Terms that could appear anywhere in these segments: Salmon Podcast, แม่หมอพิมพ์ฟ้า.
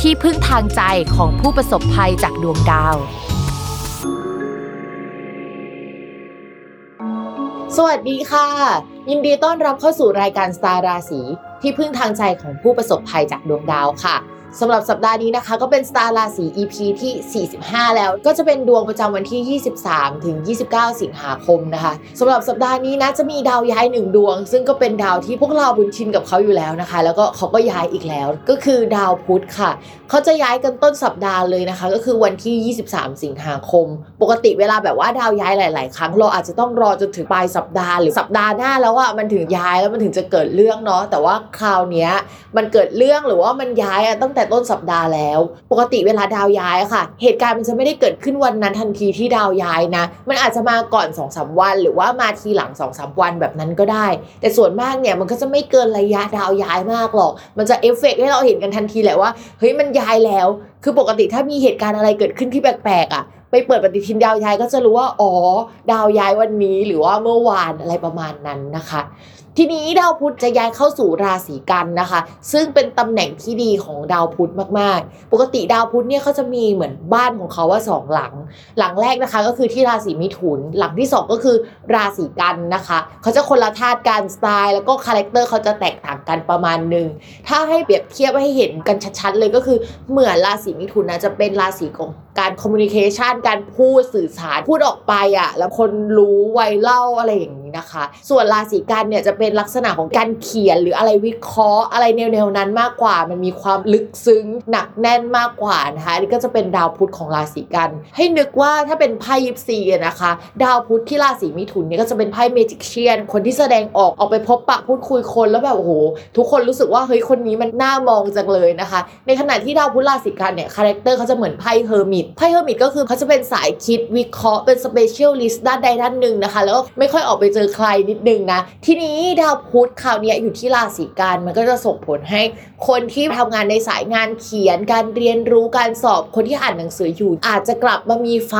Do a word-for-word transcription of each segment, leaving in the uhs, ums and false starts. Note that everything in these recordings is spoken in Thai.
ที่พึ่งทางใจของผู้ประสบภัยจากดวงดาวสวัสดีค่ะยินดีต้อนรับเข้าสู่รายการสตาร์ราศีที่พึ่งทางใจของผู้ประสบภัยจากดวงดาวค่ะสำหรับสัปดาห์นี้นะคะก็เป็นสตาร์ราศี อี พี ที่สี่สิบห้าแล้วก็จะเป็นดวงประจำวันที่ ยี่สิบสามถึงยี่สิบเก้า สิงหาคมนะคะสำหรับสัปดาห์นี้นะจะมีดาวย้ายหนึ่งดวงซึ่งก็เป็นดาวที่พวกเราบุญชินกับเขาอยู่แล้วนะคะแล้วก็เขาก็ย้ายอีกแล้วก็คือดาวพุธค่ะเขาจะย้ายกันต้นสัปดาห์เลยนะคะก็คือวันที่ยี่สิบสามสิงหาคมปกติเวลาแบบว่าดาวย้ายหลายๆครั้งเราอาจจะต้องรอจนถึงปลายสัปดาห์หรือสัปดาห์หน้าแล้วอ่ะมันถึงย้ายแล้วมันถึงจะเกิดเรื่องเนาะแต่ว่าคราวนี้มันเกิดเรื่องหรือว่ามันย้ายอ่ะตั้งแต่ต้นสัปดาห์แล้วปกติเวลาดาวย้ายค่ะเหตุการณ์มันจะไม่ได้เกิดขึ้นวันนั้นทันทีที่ดาวย้ายนะมันอาจจะมาก่อน สองถึงสาม วันหรือว่ามาทีหลัง สองถึงสาม วันแบบนั้นก็ได้แต่ส่วนมากเนี่ยมันก็จะไม่เกินระยะดาวย้ายมากหรอกมันจะเอฟเฟคให้เราเห็นกันทันทีแหละว่าเฮ้ยมันย้ายแล้วคือปกติถ้ามีเหตุการณ์อะไรเกิดขึ้นที่แปลกๆอ่ะไปเปิดปฏิทินดาวย้ายก็จะรู้ว่าอ๋อดาวย้ายวันนี้หรือว่าเมื่อวานอะไรประมาณนั้นนะคะทีนี้ดาวพุธจะย้ายเข้าสู่ราศีกันนะคะซึ่งเป็นตำแหน่งที่ดีของดาวพุธมากๆปกติดาวพุธเนี่ยเขาจะมีเหมือนบ้านของเขาว่าสองหลังหลังแรกนะคะก็คือที่ราศีมิถุนหลังที่สองก็คือราศีกันนะคะเขาจะคนละธาตุกันสไตล์แล้วก็คาแรคเตอร์เขาจะแตกต่างกันประมาณนึงถ้าให้เปรียบเทียบให้เห็นกันชัดๆเลยก็คือเหมือนราศีมิถุนนะจะเป็นราศีของการคอมมูนิเคชันการพูดสื่อสารพูดออกไปอ่ะแล้วคนรู้ไวรัลอะไรอย่างนี้นะคะส่วนราศีกันเนี่ยจะเป็นเป็นลักษณะของการเขียนหรืออะไรวิเคราะห์อะไรแนวๆนั้นมากกว่ามันมีความลึกซึ้งหนักแน่นมากกว่านะคะนี่ก็จะเป็นดาวพุธของราศีกันให้นึกว่าถ้าเป็นไพ่ยิปซีนะคะดาวพุธที่ราศีมิถุนเนี่ยก็จะเป็นไพ่เมจิกเชียนคนที่แสดงออกออกไปพบปะพูดคุยคนแล้วแบบโอ้โหทุกคนรู้สึกว่าเฮ้ยคนนี้มันน่ามองจังเลยนะคะในขณะที่ดาวพุธราศีกันเนี่ยคาแรคเตอร์เขาจะเหมือนไพ่เฮอร์มิตไพ่เฮอร์มิตก็คือเขาจะเป็นสายคิดวิเคราะห์เป็นสเปเชียลิสต์ด้านใดด้านหนึ่งนะคะแล้วไม่ค่อยออกไปเจอใครนิดนึงนะทีนี้ดาวพุธคราวนี้อยู่ที่ราศีกันมันก็จะส่งผลให้คนที่ทำงานในสายงานเขียนการเรียนรู้การสอบคนที่อ่านหนังสืออยู่อาจจะกลับมามีไฟ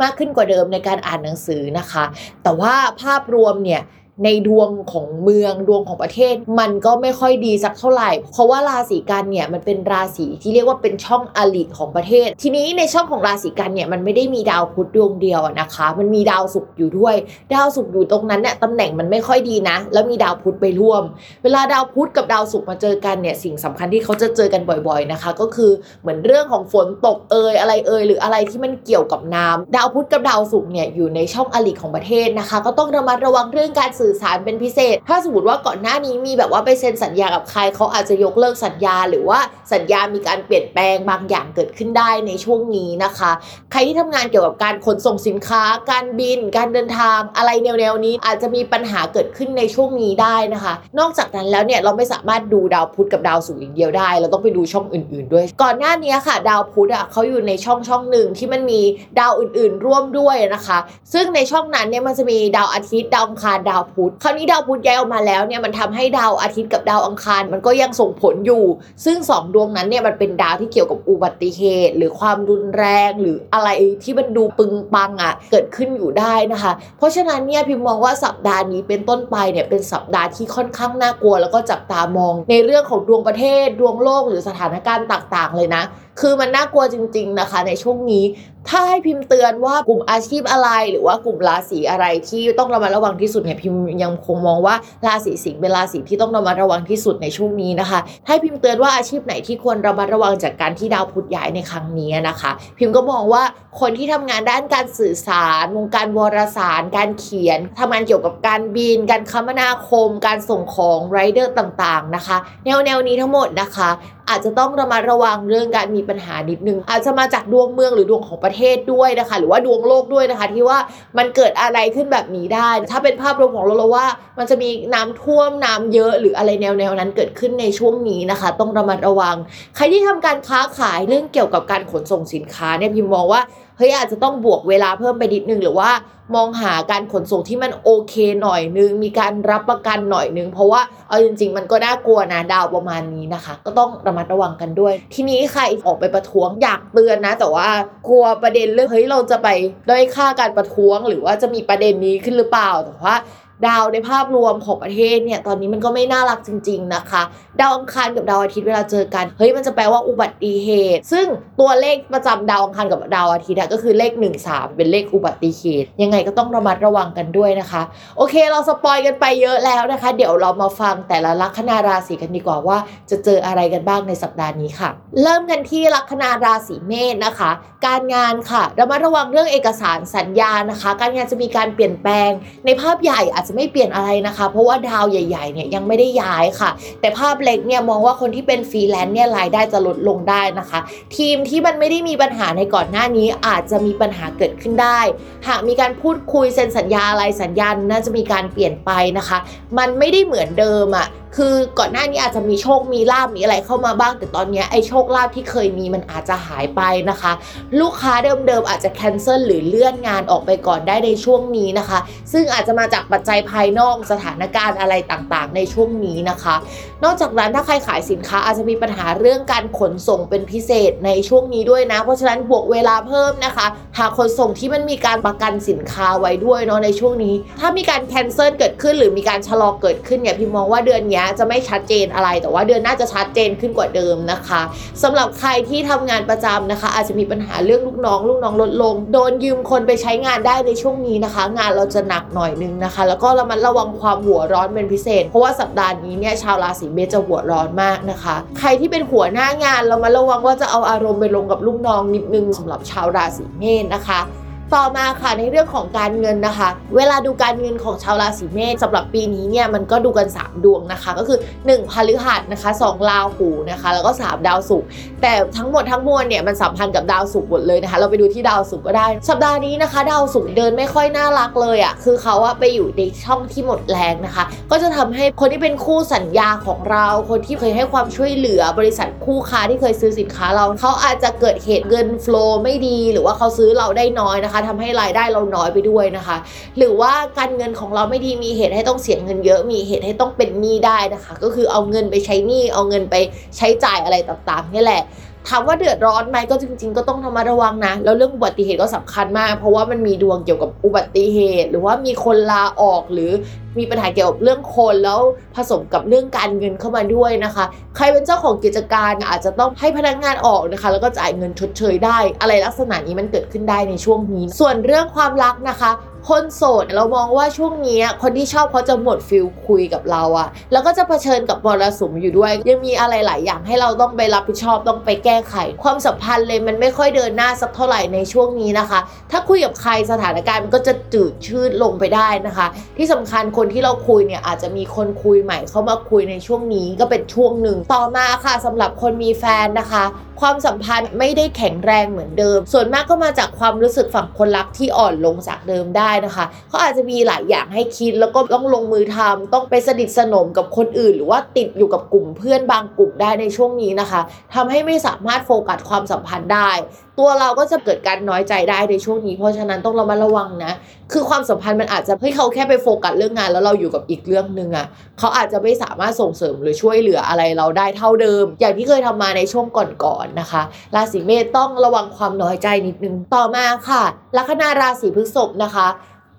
มากขึ้นกว่าเดิมในการอ่านหนังสือนะคะแต่ว่าภาพรวมเนี่ยในดวงของเมืองดวงของประเทศมันก็ไม่ค่อยดีสักเท่าไหร่เพราะว่าราศีกันเนี่ยมันเป็นราศีที่เรียกว่าเป็นช่องอลิของประเทศทีนี้ในช่องของราศีกันเนี่ยมันไม่ได้มีดาวพุธดวงเดียวนะคะมันมีดาวศุกร์อยู่ด้วยดาวศุกร์อยู่ตรงนั้นเนี่ยตำแหน่งมันไม่ค่อยดีนะแล้วมีดาวพุธไปร่วมเวลาดาวพุธกับดาวศุกร์มาเจอกันเนี่ยสิ่งสำคัญที่เขาจะเจอกันบ่อยๆนะคะก็คือเหมือนเรื่องของฝนตกเอ่ยอะไรเอ่ยหรืออะไรที่มันเกี่ยวกับน้ำดาวพุธกับดาวศุกร์เนี่ยอยู่ในช่องอลิของประเทศนะคะก็ต้องระมัดระวังเรื่องการสื่อสารเป็นพิเศษถ้าสมมติว่าก่อนหน้านี้มีแบบว่าไปเซ็นสัญญากับใครเขาอาจจะยกเลิกสัญญาหรือว่าสัญญามีการเปลี่ยนแปลงบางอย่างเกิดขึ้นได้ในช่วงนี้นะคะใครที่ทำงานเกี่ยวกับการขนส่งสินค้าการบินการเดินทางอะไรแนวๆนี้อาจจะมีปัญหาเกิดขึ้นในช่วงนี้ได้นะคะนอกจากนั้นแล้วเนี่ยเราไม่สามารถดูดาวพุธกับดาวศุกร์อย่างเดียวได้เราต้องไปดูช่องอื่นๆด้วยก่อนหน้านี้ค่ะดาวพุธอ่ะเขาอยู่ในช่องช่องหนึ่งที่มันมีดาวอื่นๆร่วมด้วยนะคะซึ่งในช่องนั้นเนี่ยมันจะมีดาวอาทิตย์ดาวอังคารดาวพุธคราวนี้ดาวพุธย้ายออกมาแล้วเนี่ยมันทำให้ดาวอาทิตย์กับดาวอังคารมันก็ยังส่งผลอยู่ซึ่งสองดวงนั้นเนี่ยมันเป็นดาวที่เกี่ยวกับอุบัติเหตุหรือความรุนแรงหรืออะไรที่มันดูปึงปังอ่ะเกิดขึ้นอยู่ได้นะคะเพราะฉะนั้นเนี่ยพิมมองว่าสัปดาห์นี้เป็นต้นไปเนี่ยเป็นสัปดาห์ที่ค่อนข้างน่ากลัวแล้วก็จับตามองในเรื่องของดวงประเทศดวงโลกหรือสถานการณ์ต่างๆเลยนะคือมันน่ากลัวจริงๆนะคะในช่วงนี้ถ้าให้พิมพ์เตือนว่ากลุ่มอาชีพอะไรหรือว่ากลุ่มราศีอะไรที่ต้องระมัดระวังที่สุดเนี่ยพิมพ์ยังคงมองว่าราศีสิงห์เป็นราศีที่ต้องระมัดระวังที่สุดในช่วงนี้นะคะให้พิมพ์เตือนว่าอาชีพไหนที่ควรระมัดระวังจากการที่ดาวพุธย้ายในครั้งนี้นะคะพิมพ์ก็มองว่าคนที่ทำงานด้านการสื่อสารวงการวารสารการเขียนทำงานเกี่ยวกับการบินการคมนาคมการส่งของไรเดอร์ต่างๆนะคะแนวๆนี้ทั้งหมดนะคะ อาจจะต้องระมัดระวังเรื่องการมีปัญหานิดนึงอาจจะมาจากดวงเมืองหรือดวงของประเทศด้วยนะคะหรือว่าดวงโลกด้วยนะคะที่ว่ามันเกิดอะไรขึ้นแบบนี้ได้ถ้าเป็นภาพรวมของเราเราว่ามันจะมีน้ำท่วมน้ำเยอะหรืออะไรแนวๆนั้นเกิดขึ้นในช่วงนี้นะคะต้องระมัดระวังใครที่ทำการค้าขายเรื่องเกี่ยวกับการขนส่งสินค้าเนี่ยพิมมองว่าเฮ้ยอาจจะต้องบวกเวลาเพิ่มไปนิดนึงหรือว่ามองหาการขนส่งที่มันโอเคหน่อยนึงมีการรับประกันหน่อยนึงเพราะว่าเอาจริงๆมันก็น่ากลัวนะดาวประมาณนี้นะคะก็ต้องระมัดระวังกันด้วยทีนี้ใครออกไปประท้วงอยากเตือนนะแต่ว่ากลัวประเด็นเรื่องเฮ้ยเราจะไปด้อยค่าการประท้วงหรือว่าจะมีประเด็นนี้ขึ้นหรือเปล่าแต่ว่าดาวในภาพรวมของประเทศเนี่ยตอนนี้มันก็ไม่น่ารักจริงๆนะคะดาวอังคารกับดาวอาทิตย์เวลาเจอกันเฮ้ยมันจะแปลว่าอุบัติเหตุซึ่งตัวเลขประจำดาวอังคารกับดาวอาทิตย์ก็คือเลขหนึ่งสามเป็นเลขอุบัติเหตุยังไงก็ต้องระมัดระวังกันด้วยนะคะโอเคเราสปอยกันไปเยอะแล้วนะคะเดี๋ยวเรามาฟังแต่ละลัคนาราศีกันดีกว่าว่าจะเจออะไรกันบ้างในสัปดาห์นี้ค่ะเริ่มกันที่ลัคนาราศีเมษนะคะการงานค่ะระมัดระวังเรื่องเอกสารสัญญานะคะการงานจะมีการเปลี่ยนแปลงในภาพใหญ่อาจจะไม่เปลี่ยนอะไรนะคะเพราะว่าดาวใหญ่ๆเนี่ยยังไม่ได้ย้ายค่ะแต่ภาพเล็กเนี่ยมองว่าคนที่เป็นฟรีแลนซ์เนี่ยรายได้จะลดลงได้นะคะทีมที่มันไม่ได้มีปัญหาในก่อนหน้านี้อาจจะมีปัญหาเกิดขึ้นได้หากมีการพูดคุยเซ็นสัญญาอะไรสัญญาน่าจะมีการเปลี่ยนไปนะคะมันไม่ได้เหมือนเดิมอ่ะคือก่อนหน้านี้อาจจะมีโชคมีลาภมีอะไรเข้ามาบ้างแต่ตอนนี้ไอ้โชคลาภที่เคยมีมันอาจจะหายไปนะคะลูกค้าเดิมๆอาจจะแคนเซิลหรือเลื่อนงานออกไปก่อนได้ในช่วงนี้นะคะซึ่งอาจจะมาจากปัจจัยภายนอกสถานการณ์อะไรต่างๆในช่วงนี้นะคะนอกจากนั้นถ้าใครขายสินค้าอาจจะมีปัญหาเรื่องการขนส่งเป็นพิเศษในช่วงนี้ด้วยนะเพราะฉะนั้นบวกเวลาเพิ่มนะคะหาขนส่งที่มันมีการประกันสินค้าไว้ด้วยเนาะในช่วงนี้ถ้ามีการแคนเซิลเกิดขึ้นหรือมีการชะลอเกิดขึ้นเนี่ยพี่มองว่าเดือนนี้จะไม่ชัดเจนอะไรแต่ว่าเดือนหน้าจะชัดเจนขึ้นกว่าเดิมนะคะสำหรับใครที่ทำงานประจำนะคะอาจจะมีปัญหาเรื่องลูกน้องลูกน้องลดลงโดนยืมคนไปใช้งานได้ในช่วงนี้นะคะงานเราจะหนักหน่อยนึงนะคะแล้วก็ระมัดระวังความหัวร้อนเป็นพิเศษเพราะว่าสัปดาห์นี้เนี่ยชาวราศีเมษจะหัวร้อนมากนะคะใครที่เป็นหัวหน้างานเรามาระวังว่าจะเอาอารมณ์ไปลงกับลูกน้องนิดนึงสำหรับชาวราศีเมษนะคะต่อมาค่ะในเรื่องของการเงินนะคะเวลาดูการเงินของชาวราศีเมษสำหรับปีนี้เนี่ยมันก็ดูกันสามดวงนะคะก็คือหนึ่งพฤหัสนะคะสองราหูนะคะแล้วก็สามดาวศุกร์แต่ทั้งหมดทั้งมวลเนี่ยมันสัมพันธ์กับดาวศุกร์หมดเลยนะคะเราไปดูที่ดาวศุกร์ก็ได้สัปดาห์นี้นะคะดาวศุกร์เดินไม่ค่อยน่ารักเลยอ่ะคือเขาอะไปอยู่ในช่องที่หมดแรงนะคะก็จะทำให้คนที่เป็นคู่สัญญาของเราคนที่เคยให้ความช่วยเหลือบริษัทคู่ค้าที่เคยซื้อสินค้าเราเขาอาจจะเกิดเหตุเงินโฟลว์ไม่ดีหรือว่าเขาซื้อเราได้น้อยนะคะทำให้รายได้เราน้อยไปด้วยนะคะหรือว่าการเงินของเราไม่ดีมีเหตุให้ต้องเสียเงินเยอะมีเหตุให้ต้องเป็นหนี้ได้นะคะก็คือเอาเงินไปใช้หนี้เอาเงินไปใช้จ่ายอะไรต่างๆนี่แหละถามว่าเดือดร้อนไหมก็จริงๆก็ต้องระมัดระวังนะแล้วเรื่องอุบัติเหตุก็สำคัญมากเพราะว่ามันมีดวงเกี่ยวกับอุบัติเหตุหรือว่ามีคนลาออกหรือมีปัญหาเกี่ยวกับเรื่องคนแล้วผสมกับเรื่องการเงินเข้ามาด้วยนะคะใครเป็นเจ้าของกิจการอาจจะต้องให้พนักงานออกนะคะแล้วก็จ่ายเงินชดเชยได้อะไรลักษณะนี้มันเกิดขึ้นได้ในช่วงนี้ส่วนเรื่องความรักนะคะคนโสดเรามองว่าช่วงนี้คนที่ชอบเขาจะหมดฟิลคุยกับเราอะแล้วก็จะเผชิญกับมรสุมอยู่ด้วยยังมีอะไรหลายอย่างให้เราต้องไปรับผิดชอบต้องไปแก้ไขความสัมพันธ์เลยมันไม่ค่อยเดินหน้าสักเท่าไหร่ในช่วงนี้นะคะถ้าคุยกับใครสถานการณ์มันก็จะจืดชืดลงไปได้นะคะที่สำคัญคนที่เราคุยเนี่ยอาจจะมีคนคุยใหม่เข้ามาคุยในช่วงนี้ก็เป็นช่วงหนึ่งต่อมาค่ะสำหรับคนมีแฟนนะคะความสัมพันธ์ไม่ได้แข็งแรงเหมือนเดิมส่วนมากก็มาจากความรู้สึกฝั่งคนรักที่อ่อนลงจากเดิมได้นะคะเขาอาจจะมีหลายอย่างให้คิดแล้วก็ต้องลงมือทำต้องไปสนิทสนมกับคนอื่นหรือว่าติดอยู่กับกลุ่มเพื่อนบางกลุ่มได้ในช่วงนี้นะคะทำให้ไม่สามารถโฟกัสความสัมพันธ์ได้ตัวเราก็จะเกิดการน้อยใจได้ในช่วงนี้เพราะฉะนั้นต้องระมัดระวังนะคือความสัมพันธ์มันอาจจะเฮ้ยเขาแค่ไปโฟกัสเรื่องงานแล้วเราอยู่กับอีกเรื่องนึงอ่ะเขาอาจจะไม่สามารถส่งเสริมหรือช่วยเหลืออะไรเราได้เท่าเดิมอย่างที่เคยทำมาในช่วงก่อนๆนะคะราศีเมษต้องระวังความน้อยใจนิดนึงต่อมาค่ะลัคนาราศีพฤษภนะคะ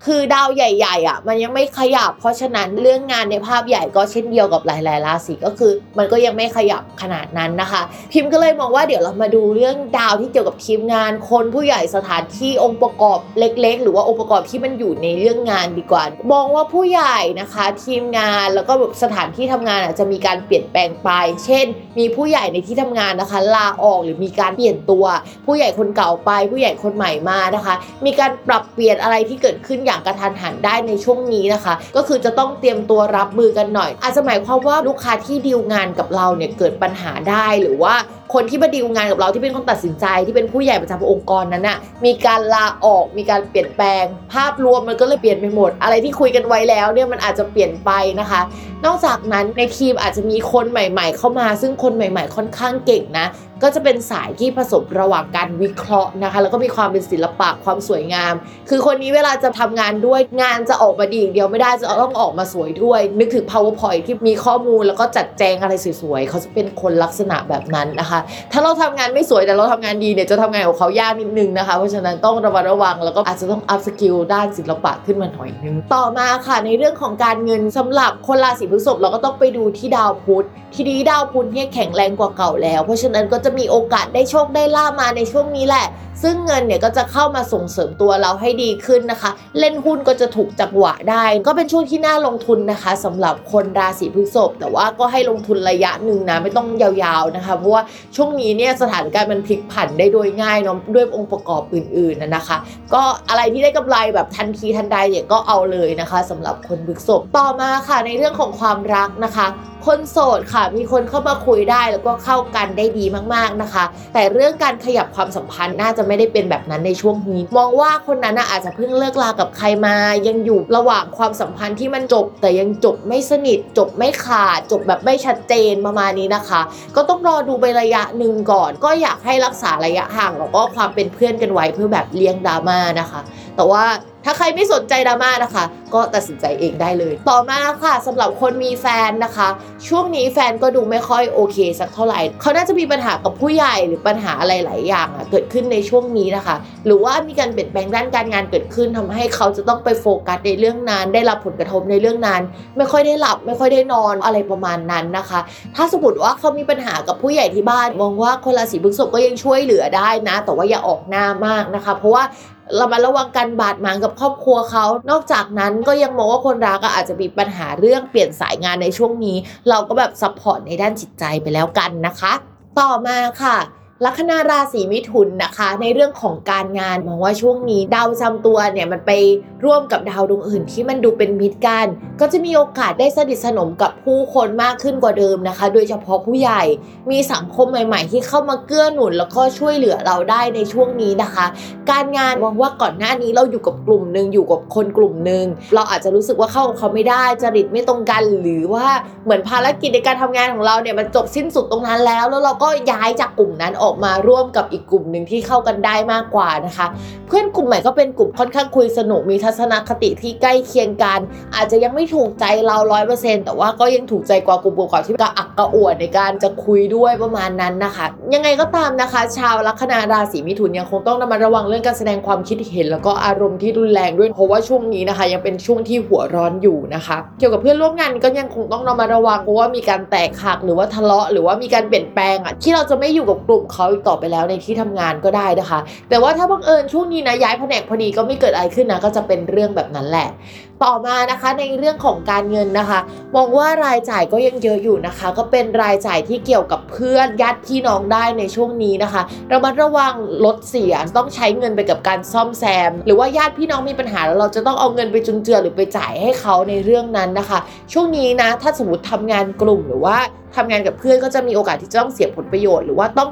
คือดาวใหญ่ๆอ่ะมันยังไม่ขยับเพราะฉะนั้นเรื่องงานในภาพใหญ่ก็เช่นเดียวกับหลายๆราศีก็คือมันก็ยังไม่ขยับขนาดนั้นนะคะพิมพ์ก็เลยมองว่าเดี๋ยวเรามาดูเรื่องดาวที่เกี่ยวกับทีมงานคนผู้ใหญ่สถานที่องค์ประกอบเล็กๆหรือว่าองค์ประกอบที่มันอยู่ในเรื่องงานดีกว่ามองว่าผู้ใหญ่นะคะทีมงานแล้วก็แบบสถานที่ทำงานอาจจะมีการเปลี่ยนแปลงไปเช่นมีผู้ใหญ่ในที่ทำงานนะคะลาออกหรือมีการเปลี่ยนตัวผู้ใหญ่คนเก่าไปผู้ใหญ่คนใหม่มานะคะมีการปรับเปลี่ยนอะไรที่เกิดขึ้น อย่างกระทันหันได้ในช่วงนี้นะคะก็คือจะต้องเตรียมตัวรับมือกันหน่อยอาจจะหมายความว่าลูกค้าที่ดีลงานกับเราเนี่ยเกิดปัญหาได้หรือว่าคนที่มาดีลงานกับเราที่เป็นคนตัดสินใจที่เป็นผู้ใหญ่ประจำองค์กรนั้นน่ะมีการลาออกมีการเปลี่ยนแปลงภาพรวมมันก็เลยเปลี่ยนไปหมดอะไรที่คุยกันไว้แล้วเนี่ยมันอาจจะเปลี่ยนไปนะคะนอกจากนั้นในทีมอาจจะมีคนใหม่ๆเข้ามาซึ่งคนใหม่ๆค่อนข้างเก่งนะก็จะเป็นสายที่ผสมระหว่างการวิเคราะห์นะคะแล้วก็มีความเป็นศิลปะความสวยงามคือคนนี้เวลาจะทำงานด้วยงานจะออกมาดีอย่างเดียวไม่ได้จะต้องออกมาสวยด้วยนึกถึง PowerPoint ที่มีข้อมูลแล้วก็จัดแจงอะไรสวยๆเขาจะเป็นคนลักษณะแบบนั้นนะคะถ้าเราทำงานไม่สวยแต่เราทำงานดีเนี่ยจะทำงานของเขายากนิดนึงนะคะเพราะฉะนั้นต้องระมัดระวังแล้วก็อาจจะต้องอัพสกิลด้านศิลปะขึ้นมาหน่อยนึงต่อมาค่ะในเรื่องของการเงินสำหรับคนราศีพฤษภเราก็ต้องไปดูที่ดาวพุธที่ดีดาวพุธเนี่ยแข็งแรงกว่าเก่าแล้วเพราะฉะนั้นก็จะมีโอกาสได้โชคได้ลาภมาในช่วงนี้แหละซึ่งเงินเนี่ยก็จะเข้ามาส่งเสริมตัวเราให้ดีขึ้นนะคะเล่นหุ้นก็จะถูกจังหวะได้ก็เป็นช่วงที่น่าลงทุนนะคะสำหรับคนราศีพฤษภแต่ว่าก็ให้ลงทุนระยะหนึ่งนะไม่ต้องยาวๆนะคะเพราะว่าช่วงนี้เนี่ยสถานการณ์มันพลิกผันได้โดยง่ายเนาะด้วยองค์ประกอบอื่นๆนะคะก็อะไรที่ได้กำไรแบบทันทีทันใดเนี่ยก็เอาเลยนะคะสำหรับคนพฤษภต่อมาค่ะในเรื่องของความรักนะคะคนโสดค่ะมีคนเข้ามาคุยได้แล้วก็เข้ากันได้ดีมากๆนะคะแต่เรื่องการขยับความสัมพันธ์น่าจะไม่ได้เป็นแบบนั้นในช่วงนี้มองว่าคนนั้นอาจจะเพิ่งเลิกลากับใครมายังอยู่ระหว่างความสัมพันธ์ที่มันจบแต่ยังจบไม่สนิทจบไม่ขาดจบแบบไม่ชัดเจนประมาณนี้นะคะก็ต้องรอดูไประยะหนึ่งก่อนก็อยากให้รักษาระยะห่างแล้วก็ความเป็นเพื่อนกันไว้เพื่อแบบเลี่ยงดราม่านะคะแต่ว่าถ้าใครไม่สนใจดราม่านะคะก็ตัดสินใจเองได้เลยต่อมาค่ะสำหรับคนมีแฟนนะคะช่วงนี้แฟนก็ดูไม่ค่อยโอเคสักเท่าไหร่เขาน่าจะมีปัญหากับผู้ใหญ่หรือปัญหาอะไรหลายอย่างเกิดขึ้นในช่วงนี้นะคะหรือว่ามีการเปลี่ยนแปลงด้านการงานเกิดขึ้นทำให้เขาจะต้องไปโฟกัสในเรื่องนั้นได้รับผลกระทบในเรื่องนั้นไม่ค่อยได้หลับไม่ค่อยได้นอนอะไรประมาณนั้นนะคะถ้าสมมติว่าเขามีปัญหากับผู้ใหญ่ที่บ้านมองว่าคนราศีพฤษภก็ยังช่วยเหลือได้นะแต่ว่าอย่าออกหน้ามากนะคะเพราะว่าเรามาระวังการบาดหมางกับครอบครัวเขานอกจากนั้นก็ยังมองว่าคนรักอาจจะมีปัญหาเรื่องเปลี่ยนสายงานในช่วงนี้เราก็แบบซัพพอร์ตในด้านจิตใจไปแล้วกันนะคะต่อมาค่ะลัคนาราศีมิถุนนะคะในเรื่องของการงานมองว่าช่วงนี้ดาวประจำตัวเนี่ยมันไปร่วมกับดาวดวงอื่นที่มันดูเป็นมิตรกันก็จะมีโอกาสได้สนิทสนมกับผู้คนมากขึ้นกว่าเดิมนะคะโดยเฉพาะผู้ใหญ่มีสังคมใหม่ๆที่เข้ามาเกื้อหนุนแล้วก็ช่วยเหลือเราได้ในช่วงนี้นะคะการงานมองว่าก่อนหน้านี้เราอยู่กับกลุ่มนึงอยู่กับคนกลุ่มนึงเราอาจจะรู้สึกว่าเข้ากับเขาไม่ได้จริตไม่ตรงกันหรือว่าเหมือนภารกิจในการทำงานของเราเนี่ยมันจบสิ้นสุดตรงนั้นแล้วแล้วเราก็ย้ายจากกลุ่มนั้นออกมาร่วมกับอีกกลุ่มหนึ่งที่เข้ากันได้มากกว่านะคะเพื่อนกลุ่มใหม่ก็เป็นกลุ่มค่อนข้างคุยสนุกมีทัศนคติที่ใกล้เคียงกันอาจจะยังไม่ถูกใจเรา ร้อยเปอร์เซ็นต์ แต่ว่าก็ยังถูกใจกว่ากลุ่มเก่าๆที่กระอักกระอ่วนในการจะคุยด้วยประมาณนั้นนะคะยังไงก็ตามนะคะชาวลัคนาราศีมิถุนยังคงต้องระมัดระวังเรื่องการแสดงความคิดเห็นแล้วก็อารมณ์ที่รุนแรงด้วยเพราะว่าช่วงนี้นะคะยังเป็นช่วงที่หัวร้อนอยู่นะคะเกี่ยวกับเพื่อนร่วมงานก็ยังคงต้องระมัดระวังเพราะว่ามีการแตกหักหรือว่าทะเลาะหรือว่ามีการเปลี่ยนแปลงอ่ะที่เราจะไม่อยู่กับกลุ่มเขาอีกต่อไปแล้วในที่ทำงานก็ได้นะคะแต่ว่าถ้าบังเอิญช่วงนี้นะย้ายแผนกพอดีก็ไม่เกิดอะไรขึ้นนะก็จะเป็นเรื่องแบบนั้นแหละต่อมานะคะในเรื่องของการเงินนะคะมองว่ารายจ่ายก็ยังเยอะอยู่นะคะก็เป็นรายจ่ายที่เกี่ยวกับเพื่อนญาติพี่น้องได้ในช่วงนี้นะคะระมัดระวังรถเสียต้องใช้เงินไปกับการซ่อมแซมหรือว่าญาติพี่น้องมีปัญหาแล้วเราจะต้องเอาเงินไปจุนเจือหรือไปจ่ายให้เขาในเรื่องนั้นนะคะช่วงนี้นะถ้าสมมติทำงานกลุ่มหรือว่าทำงานกับเพื่อนก็จะมีโอกาสที่จะต้องเสียผลประโยชน์หรือว่าต้อง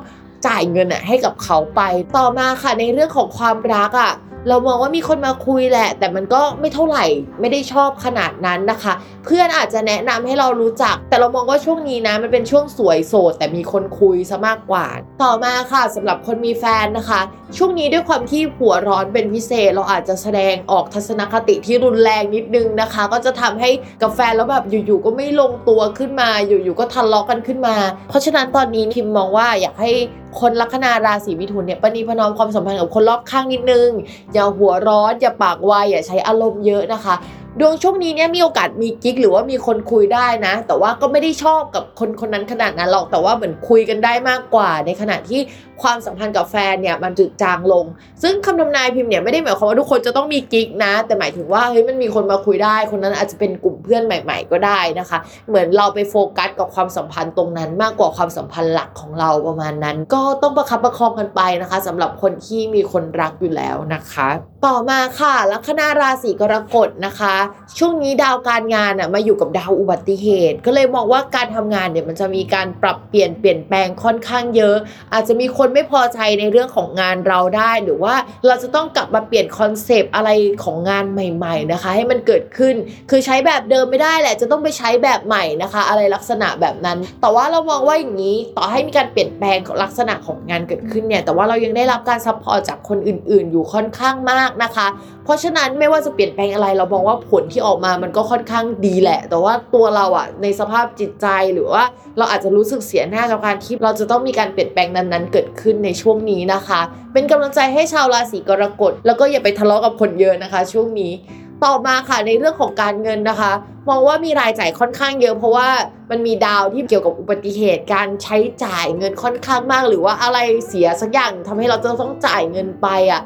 จ่ายเงินอ่ะให้กับเขาไปต่อมาค่ะในเรื่องของความรักอ่ะเรามองว่ามีคนมาคุยแหละแต่มันก็ไม่เท่าไหร่ไม่ได้ชอบขนาดนั้นนะคะเพื่อนอาจจะแนะนำให้เรารู้จักแต่เรามองว่าช่วงนี้นะมันเป็นช่วงสวยโสดแต่มีคนคุยซะมากกว่าต่อมาค่ะสำหรับคนมีแฟนนะคะช่วงนี้ด้วยความที่หัวร้อนเป็นพิเศษเราอาจจะแสดงออกทัศนคติที่รุนแรงนิดนึงนะคะก็จะทำให้กับแฟนแล้วแบบอยู่ๆก็ไม่ลงตัวขึ้นมาอยู่ๆก็ทะเลาะกันขึ้นมาเพราะฉะนั้นตอนนี้พิมมองว่าอยากให้คนลัคนาราศีมิถุนเนี่ยประนีประนอมความสัมพันธ์กับคนรอบข้างนิดนึงอย่าหัวร้อนอย่าปากไวอย่าใช้อารมณ์เยอะนะคะดวงช่วงนี้เนี่ยมีโอกาสมีกิ๊กหรือว่ามีคนคุยได้นะแต่ว่าก็ไม่ได้ชอบกับคนคนนั้นขนาดนั้นหรอกแต่ว่าเหมือนคุยกันได้มากกว่าในขณะที่ความสัมพันธ์กับแฟนเนี่ยมันจืดจางลงซึ่งคำทำนายพิมพ์เนี่ยไม่ได้หมายความว่าทุกคนจะต้องมีกิ๊กนะแต่หมายถึงว่าเฮ้ยมันมีคนมาคุยได้คนนั้นอาจจะเป็นกลุ่มเพื่อนใหม่ๆก็ได้นะคะเหมือนเราไปโฟกัสกับความสัมพันธ์ตรงนั้นมากกว่าความสัมพันธ์หลักของเราประมาณนั้นก็ต้องประคับประคองกันไปนะคะสำหรับคนที่มีคนรักอยู่แล้วนะคะ ต่อมาค่ะลัคนาราศีกรกฎนะคะช่วงนี้ดาวการงานอ่ะมาอยู่กับดาวอุบัติเหตุก็เลยมองว่าการทำงานเนี่ยมันจะมีการปรับเปลี่ยนเปลี่ยนแปลงค่อนข้างเยอะอาจจะมีคนไม่พอใจในเรื่องของงานเราได้หรือว่าเราจะต้องกลับมาเปลี่ยนคอนเซปต์อะไรของงานใหม่ๆนะคะให้มันเกิดขึ้นคือใช้แบบเดิมไม่ได้แหละจะต้องไปใช้แบบใหม่นะคะอะไรลักษณะแบบนั้นแต่ว่าเรามองว่าอย่างนี้ต่อให้มีการเปลี่ยนแปลงลักษณะของงานเกิดขึ้นเนี่ยแต่ว่าเรายังได้รับการซัพพอร์ตจากคนอื่นๆอยู่ค่อนข้างมากนะคะเพราะฉะนั้นไม่ว่าจะเปลี่ยนแปลงอะไรเรามองว่าผลที่ออกมามันก็ค่อนข้างดีแหละแต่ว่าตัวเราอ่ะในสภาพจิตใจหรือว่าเราอาจจะรู้สึกเสียหน้ากับการที่เราจะต้องมีการเปลี่ยนแปลงนั้นๆเกิดขึ้นในช่วงนี้นะคะเป็นกำลังใจให้ชาวราศีกรกฎแล้วก็อย่าไปทะเลาะกับคนเยอะนะคะช่วงนี้ต่อมาค่ะในเรื่องของการเงินนะคะมองว่ามีรายจ่ายค่อนข้างเยอะเพราะว่ามันมีดาวที่เกี่ยวกับอุบัติเหตุการใช้จ่ายเงินค่อนข้างมากหรือว่าอะไรเสียสักอย่างทำให้เราต้องจ่ายเงินไปอ่ะ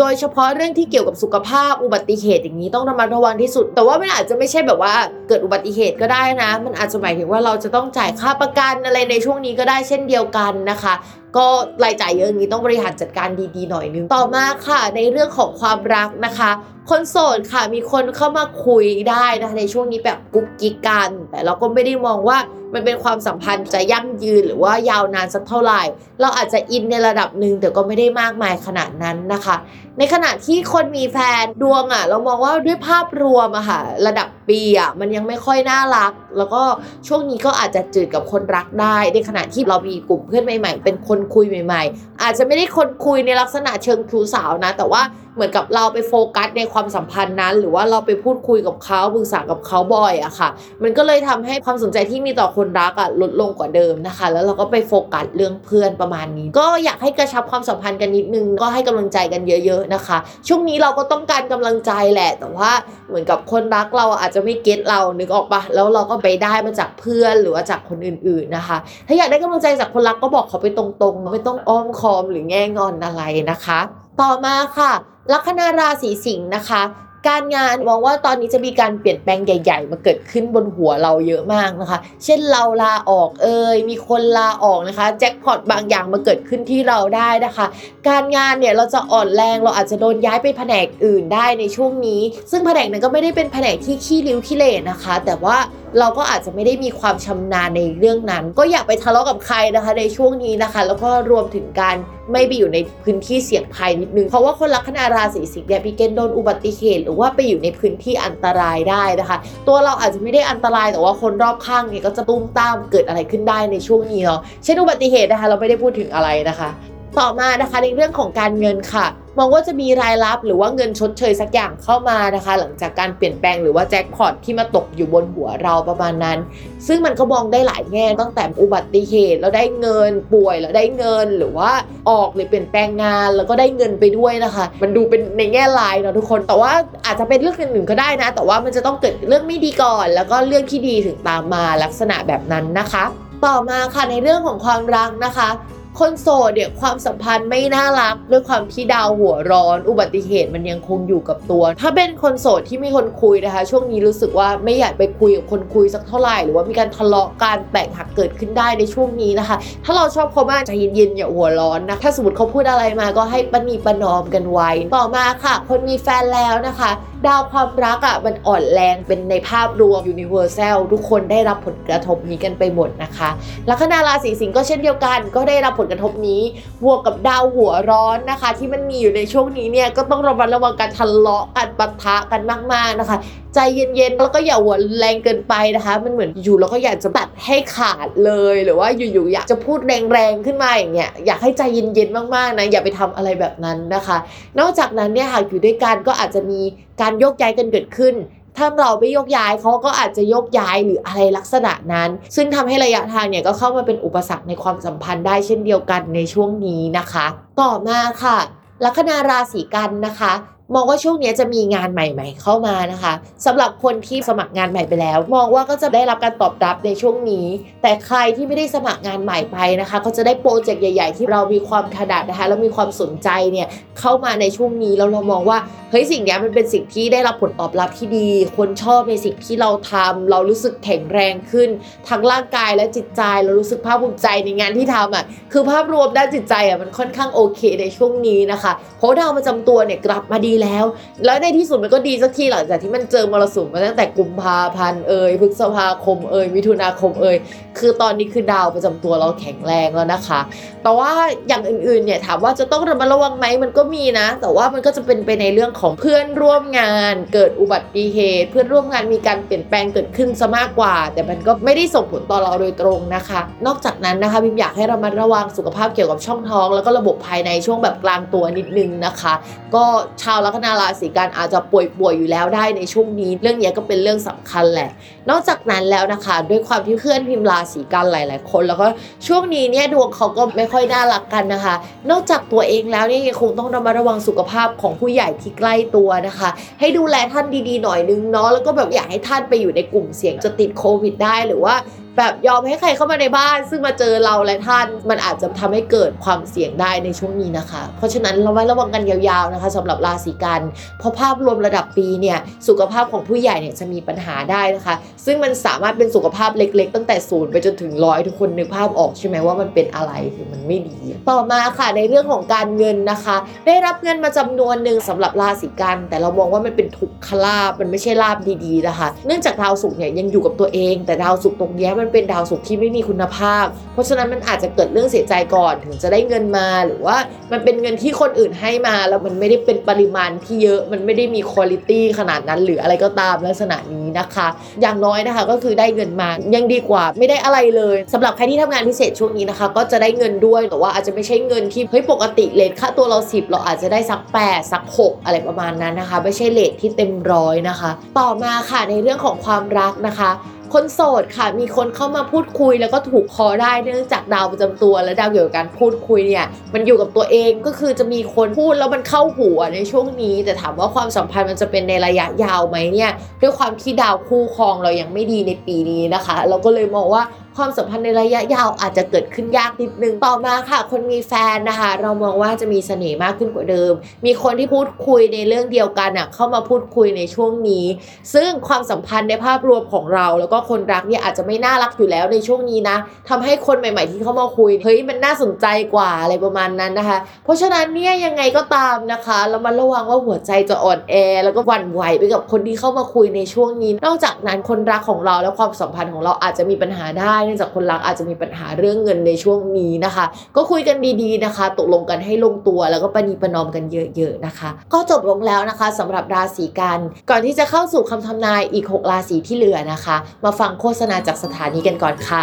โดยเฉพาะเรื่องที่เกี่ยวกับสุขภาพอุบัติเหตุอย่างนี้ต้องระมัดระวังที่สุดแต่ว่ามันอาจจะไม่ใช่แบบว่าเกิดอุบัติเหตุก็ได้นะมันอาจจะหมายถึงว่าเราจะต้องจ่ายค่าประกันอะไรในช่วงนี้ก็ได้เช่นเดียวกันนะคะก็รายจ่ายเยอะนี้ต้องบริหารจัดการดีๆหน่อยนึงต่อมาค่ะในเรื่องของความรักนะคะคนโสดค่ะมีคนเข้ามาคุยได้นะคะในช่วงนี้แบบกุ๊กกิ๊กกันแต่เราก็ไม่ได้มองว่ามันเป็นความสัมพันธ์จะยั่งยืนหรือว่ายาวนานสักเท่าไหร่เราอาจจะอินในระดับนึงแต่ก็ไม่ได้มากมายขนาดนั้นนะคะในขณะที่คนมีแฟนดวงอ่ะเรามองว่าด้วยภาพรวมอะค่ะระดับปีอ่ะมันยังไม่ค่อยน่ารักแล้วก็ช่วงนี้ก็อาจจะจืดกับคนรักได้ในขณะที่เรามีกลุ่มเพื่อนใหม่ๆเป็นคนคุยใหม่ๆอาจจะไม่ได้คนคุยในลักษณะเชิงชู้สาวนะแต่ว่าเหมือนกับเราไปโฟกัสในความสัมพันธ์นั้นหรือว่าเราไปพูดคุยกับเขาปรึกษากับเขาบ่อยอะค่ะมันก็เลยทำให้ความสนใจที่มีต่อคนรักอะลดลงกว่าเดิมนะคะแล้วเราก็ไปโฟกัสเรื่องเพื่อนประมาณนี้ก็อยากให้กระชับความสัมพันธ์กันนิดนึงก็ให้กำลังใจกันเยอะๆนะคะช่วงนี้เราก็ต้องการกำลังใจแหละแต่ว่าเหมือนกับคนรักเราอาจจะไม่เก็ตเรานึกออกปะแล้วเราก็ไปได้มาจากเพื่อนหรือว่าจากคนอื่นๆนะคะถ้าอยากได้กำลังใจจากคนรักก็บอกเขาไปตรงๆไม่ต้องอ้อมค้อมหรือแง่งอนอะไรนะคะต่อมาค่ะลัคนาราศีสิงห์นะคะการงานมองว่าตอนนี้จะมีการเปลี่ยนแปลงใหญ่ๆมาเกิดขึ้นบนหัวเราเยอะมากนะคะเช่นเราลาออกเอ่ยมีคนลาออกนะคะแจ็คพอตบางอย่างมาเกิดขึ้นที่เราได้นะคะการงานเนี่ยเราจะอ่อนแรงเราอาจจะโดนย้ายไปแผนกอื่นได้ในช่วงนี้ซึ่งแผนกนั้นก็ไม่ได้เป็นแผนกที่ขี้ริ้วขี้เหร่นะคะแต่ว่าเราก็อาจจะไม่ได้มีความชำนาญในเรื่องนั้นก็อย่าไปทะเลาะกับใครนะคะในช่วงนี้นะคะแล้วก็รวมถึงการไม่ไปอยู่ในพื้นที่เสี่ยงภัยนิดนึงเพราะว่าคนลัคนาราศีสิงห์เนี่ยมีเกณฑ์โดนอุบัติเหตุหรือว่าไปอยู่ในพื้นที่อันตรายได้นะคะตัวเราอาจจะไม่ได้อันตรายแต่ว่าคนรอบข้างเนี่ยก็จะตุ้มตามเกิดอะไรขึ้นได้ในช่วงนี้เนาะเช่นอุบัติเหตุนะคะเราไม่ได้พูดถึงอะไรนะคะต่อมานะคะในเรื่องของการเงินค่ะมองว่าจะมีรายรับหรือว่าเงินชดเชยสักอย่างเข้ามานะคะหลังจากการเปลี่ยนแปลงหรือว่าแจ็คพอตที่มาตกอยู่บนหัวเราประมาณนั้นซึ่งมันก็มองได้หลายแง่ตั้งแต่อุบัติเหตุแล้วได้เงินป่วยแล้วได้เงินหรือว่าออกหรือเปลี่ยนแปลงงานแล้วก็ได้เงินไปด้วยนะคะมันดูเป็นในแง่ร้ายเนาะทุกคนแต่ว่าอาจจะเป็นเรื่องหนึ่งก็ได้นะแต่ว่ามันจะต้องเกิดเรื่องไม่ดีก่อนแล้วก็เรื่องที่ดีถึงตามมาลักษณะแบบนั้นนะคะต่อมาค่ะในเรื่องของความรักนะคะคนโสดเนี่ยความสัมพันธ์ไม่น่ารักด้วยความที่ดาวหัวร้อนอุบัติเหตุมันยังคงอยู่กับตัวถ้าเป็นคนโสดที่มีคนคุยนะคะช่วงนี้รู้สึกว่าไม่อยากไปคุยกับคนคุยสักเท่าไหร่หรือว่ามีการทะเลาะกันแตกหักเกิดขึ้นได้ในช่วงนี้นะคะถ้าเราชอบเขามากใจเย็นๆอย่าหัวร้อนนะถ้าสมมติเขาพูดอะไรมาก็ให้ประนีประนอมกันไว้ต่อมาค่ะคนมีแฟนแล้วนะคะดาวความรักอ่ะมันอ่อนแรงเป็นในภาพรวม universal ทุกคนได้รับผลกระทบนี้กันไปหมดนะคะลัคนาราศีสิงห์ก็เช่นเดียวกันก็ได้รับผลกระทบนี้บวกกับดาวหัวร้อนนะคะที่มันมีอยู่ในช่วงนี้เนี่ยก็ต้องระมัดระวังการทะเลาะกันปะทะกันมากๆนะคะใจเย็นๆแล้วก็อย่าหัวแรงเกินไปนะคะมันเหมือนอยู่แล้วก็อยากจะตัดให้ขาดเลยหรือว่าอยู่ๆอยากจะพูดแรงๆขึ้นมาอย่างเงี้ยอยากให้ใจเย็นๆมากๆนะอย่าไปทำอะไรแบบนั้นนะคะนอกจากนั้นเนี่ยหากอยู่ด้วยกันก็อาจจะมีการโยกย้ายกันเกิดขึ้นถ้าเราไม่ยกย้ายเขาก็อาจจะยกย้ายหรืออะไรลักษณะนั้นซึ่งทำให้ระยะทางเนี่ยก็เข้ามาเป็นอุปสรรคในความสัมพันธ์ได้เช่นเดียวกันในช่วงนี้นะคะต่อมาค่ะลัคนาราศีกันนะคะมองว่าช่วงนี้จะมีงานใหม่ๆเข้ามานะคะสำหรับคนที่สมัครงานใหม่ไปแล้วมองว่าก็จะได้รับการตอบรับในช่วงนี้แต่ใครที่ไม่ได้สมัครงานใหม่ไปนะคะก็จะได้โปรเจกต์ใหญ่ๆที่เรามีความถนัดนะคะแล้วมีความสนใจเนี่ยเข้ามาในช่วงนี้แล้วเรามองว่าเฮ้ยสิ่งนี้มันเป็นสิ่งที่ได้รับผลตอบรับที่ดีคนชอบในสิ่งที่เราทำเรารู้สึกแข็งแรงขึ้นทั้งร่างกายและจิตใจเรารู้สึกภาคภูมิใจในงานที่ทำอ่ะคือภาพรวมด้านจิตใจอ่ะมันค่อนข้างโอเคในช่วงนี้นะคะเพราะดาวประจำตัวเนี่ยกลับมาดี แล้วแล้วในที่สุดมันก็ดีสักทีหลังจากที่มันเจอมรสุมมาตั้งแต่กุมภาพันธ์เอ่ยพฤษภาคมเอ่ยมิถุนาคมเอ่ยคือตอนนี้คือดาวประจำตัวเราแข็งแรงแล้วนะคะแต่ว่าอย่างอื่นๆเนี่ยถามว่าจะต้องระมัดระวังไหมมันก็มีนะแต่ว่ามันก็จะเป็นไปในเรื่องของเพื่อนร่วมงานเกิดอุบัติเหตุเพื่อนร่วมงานมีการเปลี่ยนแปลงเกิดขึ้นซะมากกว่าแต่มันก็ไม่ได้ส่งผลต่อเราโดยตรงนะคะนอกจากนั้นนะคะพิมอยากให้เรามาระวังสุขภาพเกี่ยวกับช่องท้องแล้วก็ระบบภายในช่วงแบบกลางตัวนิดนึงนะคะก็ชาวลัคนาราศีกันอาจจะป่วยๆอยู่แล้วได้ในช่วงนี้เรื่องนี้ก็เป็นเรื่องสำคัญแหละนอกจากนั้นแล้วนะคะด้วยความที่เพื่อนพิมราศีกันหลายๆคนแล้วก็ช่วงนี้เนี่ยดวงเขาก็ไม่ค่อยน่ารักกันนะคะนอกจากตัวเองแล้วเนี่ยคงต้องระมัดระวังสุขภาพของผู้ใหญ่ที่ใกล้ตัวนะคะให้ดูแลท่านดีๆหน่อยนึงเนาะแล้วก็แบบอยากให้ท่านไปอยู่ในกลุ่มเสี่ยงจะติดโควิดได้หรือว่าแบบยอมให้ใครเข้ามาในบ้านซึ่งมาเจอเราและท่านมันอาจจะทำให้เกิดความเสี่ยงได้ในช่วงนี้นะคะเพราะฉะนั้นเราไว้ระวังกันยาวๆนะคะสำหรับราศีกันเพราะภาพรวมระดับปีเนี่ยสุขภาพของผู้ใหญ่เนี่ยจะมีปัญหาได้นะคะซึ่งมันสามารถเป็นสุขภาพเล็กๆตั้งแต่ศูนย์ไปจนถึงร้อยทุกคนนึกภาพออกใช่ไหมว่ามันเป็นอะไรคือมันไม่ดีต่อมาค่ะในเรื่องของการเงินนะคะได้รับเงินมาจำนวนนึงสำหรับราศีกันแต่เรามองว่ามันเป็นทุกขลาภมันไม่ใช่ลาภดีๆนะคะเนื่องจากดาวศุกร์เนี่ยยังอยู่กับตัวเองแต่ดาวศุกร์ตรงนี้มันเป็นดาวศุกร์ที่ไม่มีคุณภาพเพราะฉะนั้นมันอาจจะเกิดเรื่องเสียใจก่อนถึงจะได้เงินมาหรือว่ามันเป็นเงินที่คนอื่นให้มาแล้วมันไม่ได้เป็นปริมาณที่เยอะมันไม่ได้มีคุณภาพขนาดนั้นหรืออะไรก็ตามลักษณะนี้นะคะอย่างน้อยนะคะก็คือได้เงินมายังดีกว่าไม่ได้อะไรเลยสำหรับใครที่ทำงานพิเศษช่วงนี้นะคะก็จะได้เงินด้วยแต่ว่าอาจจะไม่ใช่เงินที่เฮ้ยปกติเรทค่าตัวเราสิบเราอาจจะได้สักแปดสักหกอะไรประมาณนั้นนะคะไม่ใช่เรทที่เต็มร้อยนะคะต่อมาค่ะในเรื่องของความรักนะคะคนโสดค่ะมีคนเข้ามาพูดคุยแล้วก็ถูกคอได้เนื่องจากดาวประจำตัวและดาวเกี่ยวกับการพูดคุยเนี่ยมันอยู่กับตัวเองก็คือจะมีคนพูดแล้วมันเข้าหัวในช่วงนี้แต่ถามว่าความสัมพันธ์มันจะเป็นในระยะยาวไหมเนี่ยด้วยความที่ดาวคู่ครองเรายังไม่ดีในปีนี้นะคะเราก็เลยมองว่าความสัมพันธ์ในระยะยาวอาจจะเกิดขึ้นยากนิดนึงต่อมาค่ะคนมีแฟนนะคะเรามองว่าจะมีเสน่ห์มากขึ้นกว่าเดิมมีคนที่พูดคุยในเรื่องเดียวกันน่ะเข้ามาพูดคุยในช่วงนี้ซึ่งความสัมพันธ์ในภาพรวมของเราแล้วก็คนรักเนี่ยอาจจะไม่น่ารักอยู่แล้วในช่วงนี้นะทำให้คนใหม่ๆที่เข้ามาคุยเฮ้ยมันน่าสนใจกว่าอะไรประมาณนั้นนะคะเพราะฉะนั้นเนี่ยยังไงก็ตามนะคะเรามาระวังว่าหัวใจจะอ่อนแอแล้วก็หวั่นไหวไปกับคนที่เข้ามาคุยในช่วงนี้นอกจากนั้นคนรักของเราและความสัมพันธ์ของเราอาจจะมีปัญหาได้เนื่องจากคนรักอาจจะมีปัญหาเรื่องเงินในช่วงนี้นะคะก็คุยกันดีๆนะคะตกลงกันให้ลงตัวแล้วก็ประนีประนอมกันเยอะๆนะคะก็จบลงแล้วนะคะสำหรับราศีกันก่อนที่จะเข้าสู่คำทำนายอีกหกราศีที่เหลือนะคะมาฟังโฆษณาจากสถานีกันก่อนค่ะ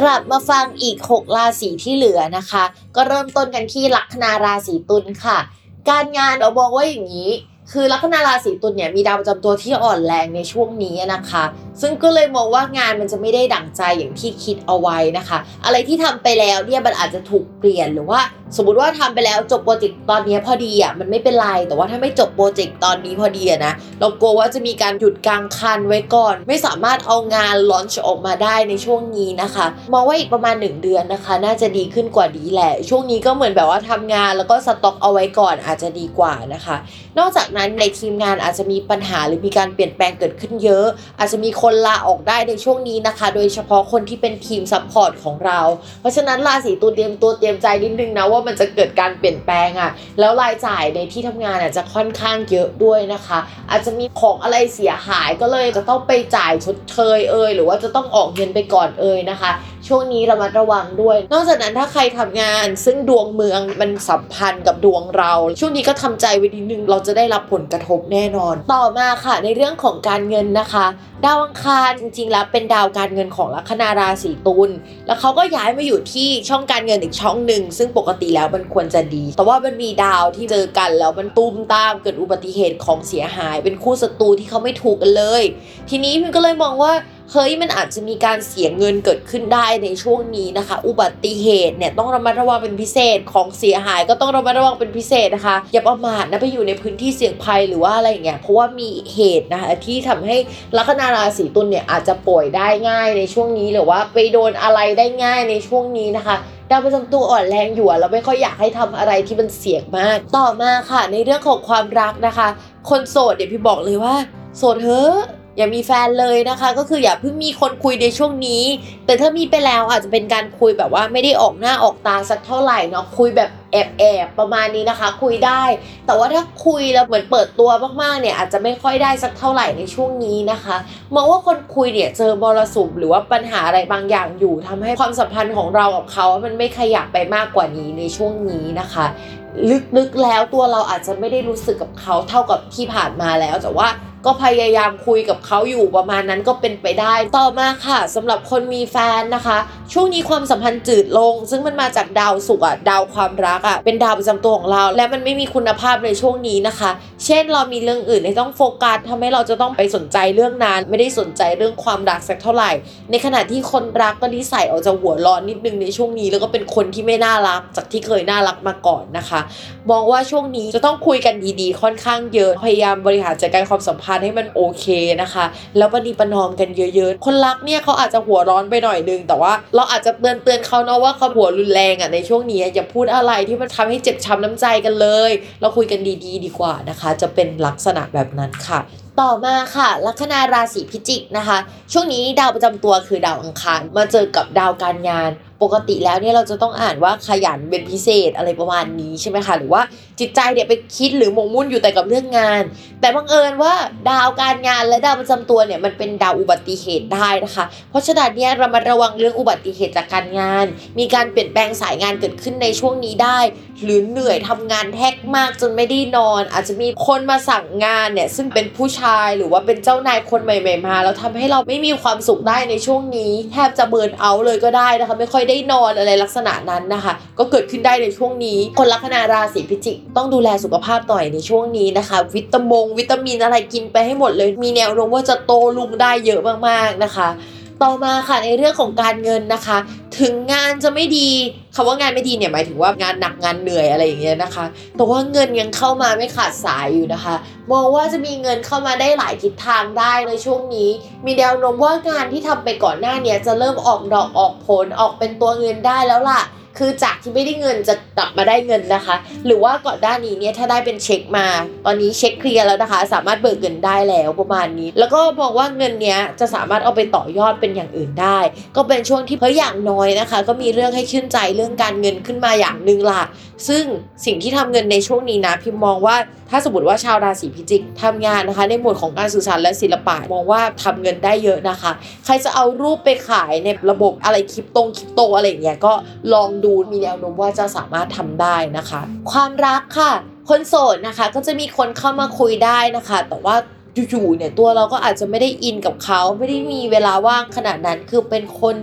กลับมาฟังอีกหกราศีที่เหลือนะคะก็เริ่มต้นกันที่ลัคนาราศีตุลค่ะการงานเราบอกว่าอย่างนี้คือลัคนาราศีตุลเนี่ยมีดาวประจำตัวที่อ่อนแรงในช่วงนี้นะคะซึ่งก็เลยมองว่างานมันจะไม่ได้ดั่งใจอย่างที่คิดเอาไว้นะคะอะไรที่ทำไปแล้วเนี่ยมันอาจจะถูกเปลี่ยนหรือว่าสมมติว่าทำไปแล้วจบโปรเจกต์ตอนนี้พอดีอ่ะมันไม่เป็นไรแต่ว่าถ้าไม่จบโปรเจกต์ตอนนี้พอดีอ่ะนะเรากลัวว่าจะมีการหยุดกลางคันไว้ก่อนไม่สามารถเอางานลอนช์ออกมาได้ในช่วงนี้นะคะมองว่าอีกประมาณหนึ่งเดือนนะคะน่าจะดีขึ้นกว่านี้แหละช่วงนี้ก็เหมือนแบบว่าทำงานแล้วก็สต็อกเอาไว้ก่อนอาจจะดีกว่านะคะนอกจากนั้นในทีมงานอาจจะมีปัญหาหรือมีการเปลี่ยนแปลงเกิดขึ้นเยอะอาจจะมีคนลาออกได้ในช่วงนี้นะคะโดยเฉพาะคนที่เป็นทีมซัพพอร์ตของเราเพราะฉะนั้นราศีตุลเตรียมตัวเตรียมใจนิดนึงนะว่ามันจะเกิดการเปลี่ยนแปลงอ่ะแล้วรายจ่ายในที่ทำงานอาจจะค่อนข้างเยอะด้วยนะคะอาจจะมีของอะไรเสียหายก็เลยจะต้องไปจ่ายชดเชยเอ่ยหรือว่าจะต้องออกเงินไปก่อนเอ่ยนะคะช่วงนี้ระมัดระวังด้วยนอกจากนั้นถ้าใครทำงานซึ่งดวงเมืองมันสัมพันธ์กับดวงเราช่วงนี้ก็ทำใจไว้นิดนึงเราจะได้รับผลกระทบแน่นอนต่อมาค่ะในเรื่องของการเงินนะคะดาวอังคารจริงๆแล้วเป็นดาวการเงินของลัคนาราศีตุลแล้วเขาก็ย้ายมาอยู่ที่ช่องการเงินอีกช่องหนึ่งซึ่งปกติแล้วมันควรจะดีแต่ว่ามันมีดาวที่เจอกันแล้วมันตุ้มตามเกิดอุบัติเหตุของเสียหายเป็นคู่ศัตรูที่เขาไม่ถูกกันเลยทีนี้มันก็เลยมองว่าเฮ้ยมันอาจจะมีการเสียเงินเกิดขึ้นได้ในช่วงนี้นะคะอุบัติเหตุเนี่ยต้องระมัดระวังเป็นพิเศษของเสียหายก็ต้องระมัดระวังเป็นพิเศษนะคะอย่าประมาทนะไปอยู่ในพื้นที่เสี่ยงภัยหรือว่าอะไรอย่างเงี้ยเพราะว่ามีเหตุนะคะที่ทำให้ลัคนาราศีตุลเนี่ยอาจจะป่วยได้ง่ายในช่วงนี้หรือว่าไปโดนอะไรได้ง่ายในช่วงนี้นะคะดาวประจำตัวอ่อนแรงอยู่เราไม่ค่อยอยากให้ทำอะไรที่มันเสี่ยงมากต่อมาค่ะในเรื่องของความรักนะคะคนโสดเดี๋ยวพี่บอกเลยว่าโสดเถอะ อย่ามีแฟนเลยนะคะก็คืออย่าเพิ่งมีคนคุยในช่วงนี้แต่ถ้ามีไปแล้วอาจจะเป็นการคุยแบบว่าไม่ได้ออกหน้าออกตาสักเท่าไหร่เนาะคุยแบบแอบๆประมาณนี้นะคะคุยได้แต่ว่าถ้าคุยแล้วเหมือนเปิดตัวมากๆเนี่ยอาจจะไม่ค่อยได้สักเท่าไหร่ในช่วงนี้นะคะมองว่าคนคุยเนี่ยเจอมรสุมหรือว่าปัญหาอะไรบางอย่างอยู่ทำให้ความสัมพันธ์ของเรากับเขามันไม่ขยับไปมากกว่านี้ในช่วงนี้นะคะลึกๆแล้วตัวเราอาจจะไม่ได้รู้สึกกับเขาเท่ากับที่ผ่านมาแล้วแต่ว่าก็พยายามคุยกับเขาอยู่ประมาณนั้นก็เป็นไปได้ต่อมาค่ะสำหรับคนมีแฟนนะคะช่วงนี้ความสัมพันธ์จืดลงซึ่งมันมาจากดาวศุกร์อ่ะดาวความรักอ่ะเป็นดาวประจำตัวของเราและมันไม่มีคุณภาพในช่วงนี้นะคะเช่นเรามีเรื่องอื่นที่ต้องโฟกัสทำให้เราจะต้องไปสนใจเรื่องนั้นไม่ได้สนใจเรื่องความรักสักเท่าไหร่ในขณะที่คนรักก็นิสัยออกจะหัวร้อนนิดนึงในช่วงนี้แล้วก็เป็นคนที่ไม่น่ารักจากที่เคยน่ารักมาก่อนนะคะมองว่าช่วงนี้จะต้องคุยกันดีๆค่อนข้างเยอะพยายามบริหารจัดการความสัมพันธ์ให้มันโอเคนะคะแล้วประนีประนอมกันเยอะๆคนรักเนี่ยเขาอาจจะหัวร้อนไปหน่อยนึงแต่ว่าเราอาจจะเตือนเตือนเขาเนาะว่าเขาหัวรุนแรงอ่ะในช่วงนี้อย่าพูดอะไรที่มันทำให้เจ็บช้ำน้ำใจกันเลยเราคุยกันดีๆดีกว่านะคะจะเป็นลักษณะแบบนั้นค่ะต่อมาค่ะลัคนาราศีพิจิกนะคะช่วงนี้ดาวประจำตัวคือดาวอังคารมาเจอกับดาวการงานปกติแล้วเนี่ยเราจะต้องอ่านว่าขยันเป็นพิเศษอะไรประมาณนี้ใช่ไหมคะหรือว่าจิตใจเนี่ยไปคิดหรือหมกมุ่นอยู่แต่กับเรื่องงานแต่บังเอิญว่าดาวการงานและดาวประจำตัวเนี่ยมันเป็นดาวอุบัติเหตุได้นะคะเพราะฉะนั้นเนี่ยเรามาระวังเรื่องอุบัติเหตุจากการงานมีการเปลี่ยนแปลงสายงานเกิดขึ้นในช่วงนี้ได้หรือเหนื่อยทำงานแทกมากจนไม่ได้นอนอาจจะมีคนมาสั่งงานเนี่ยซึ่งเป็นผู้ชายหรือว่าเป็นเจ้านายคนใหม่ๆมาแล้วทำให้เราไม่มีความสุขได้ในช่วงนี้แทบจะเบิร์นเอาท์เลยก็ได้นะคะไม่ค่อยได้นอนอะไรลักษณะนั้นนะคะก็เกิดขึ้นได้ในช่วงนี้คนลัคนาราศีพิจิกต้องดูแลสุขภาพหน่อยในช่วงนี้นะคะวิตามงวิตามินอะไรกินไปให้หมดเลยมีแนวโน้มว่าจะโตลุงได้เยอะมากๆนะคะต่อมาค่ะในเรื่องของการเงินนะคะถึงงานจะไม่ดีคำว่างานไม่ดีเนี่ยหมายถึงว่างานหนักงานเหนื่อยอะไรอย่างเงี้ยนะคะแต่ว่าเงินยังเข้ามาไม่ขาดสายอยู่นะคะมองว่าจะมีเงินเข้ามาได้หลายทิศทางได้ในช่วงนี้มีแนวโน้มว่างานที่ทำไปก่อนหน้านี้จะเริ่มออกดอกออกผลออกเป็นตัวเงินได้แล้วล่ะคือจากที่ไม่ได้เงินจะกลับมาได้เงินนะคะหรือว่าก่อนหน้านี้เนี่ยถ้าได้เป็นเช็คมาตอนนี้เช็คเคลียร์แล้วนะคะสามารถเบิกเงินได้แล้วประมาณนี้แล้วก็บอกว่าเงินเนี้ยจะสามารถเอาไปต่อยอดเป็นอย่างอื่นได้ก็เป็นช่วงที่เฮ้ยอย่างน้อยนะคะก็มีเรื่องให้ชื่นใจเรื่องการเงินขึ้นมาอย่างนึงล่ะซึ่งสิ่งที่ทำเงินในช่วงนี้นะพิมมองว่าถ้าสมมติว่าชาวราศีพิจิกทำงานนะคะในหมวดของการสื่อสารและศิลปะมองว่าทำเงินได้เยอะนะคะใครจะเอารูปไปขายในระบบอะไรคริปโตคริปโตอะไรอย่างเงี้ยก็ลองดูมีแนวโน้มว่าจะสามารถทำได้นะคะความรักค่ะคนโสดนะคะก็จะมีคนเข้ามาคุยได้นะคะแต่ว่าอยู่ๆเนี่ยตัวเราก็อาจจะไม่ได้อินกับเขาไม่ได้มีเวลาว่างขนาดนั้นคือเป็นคน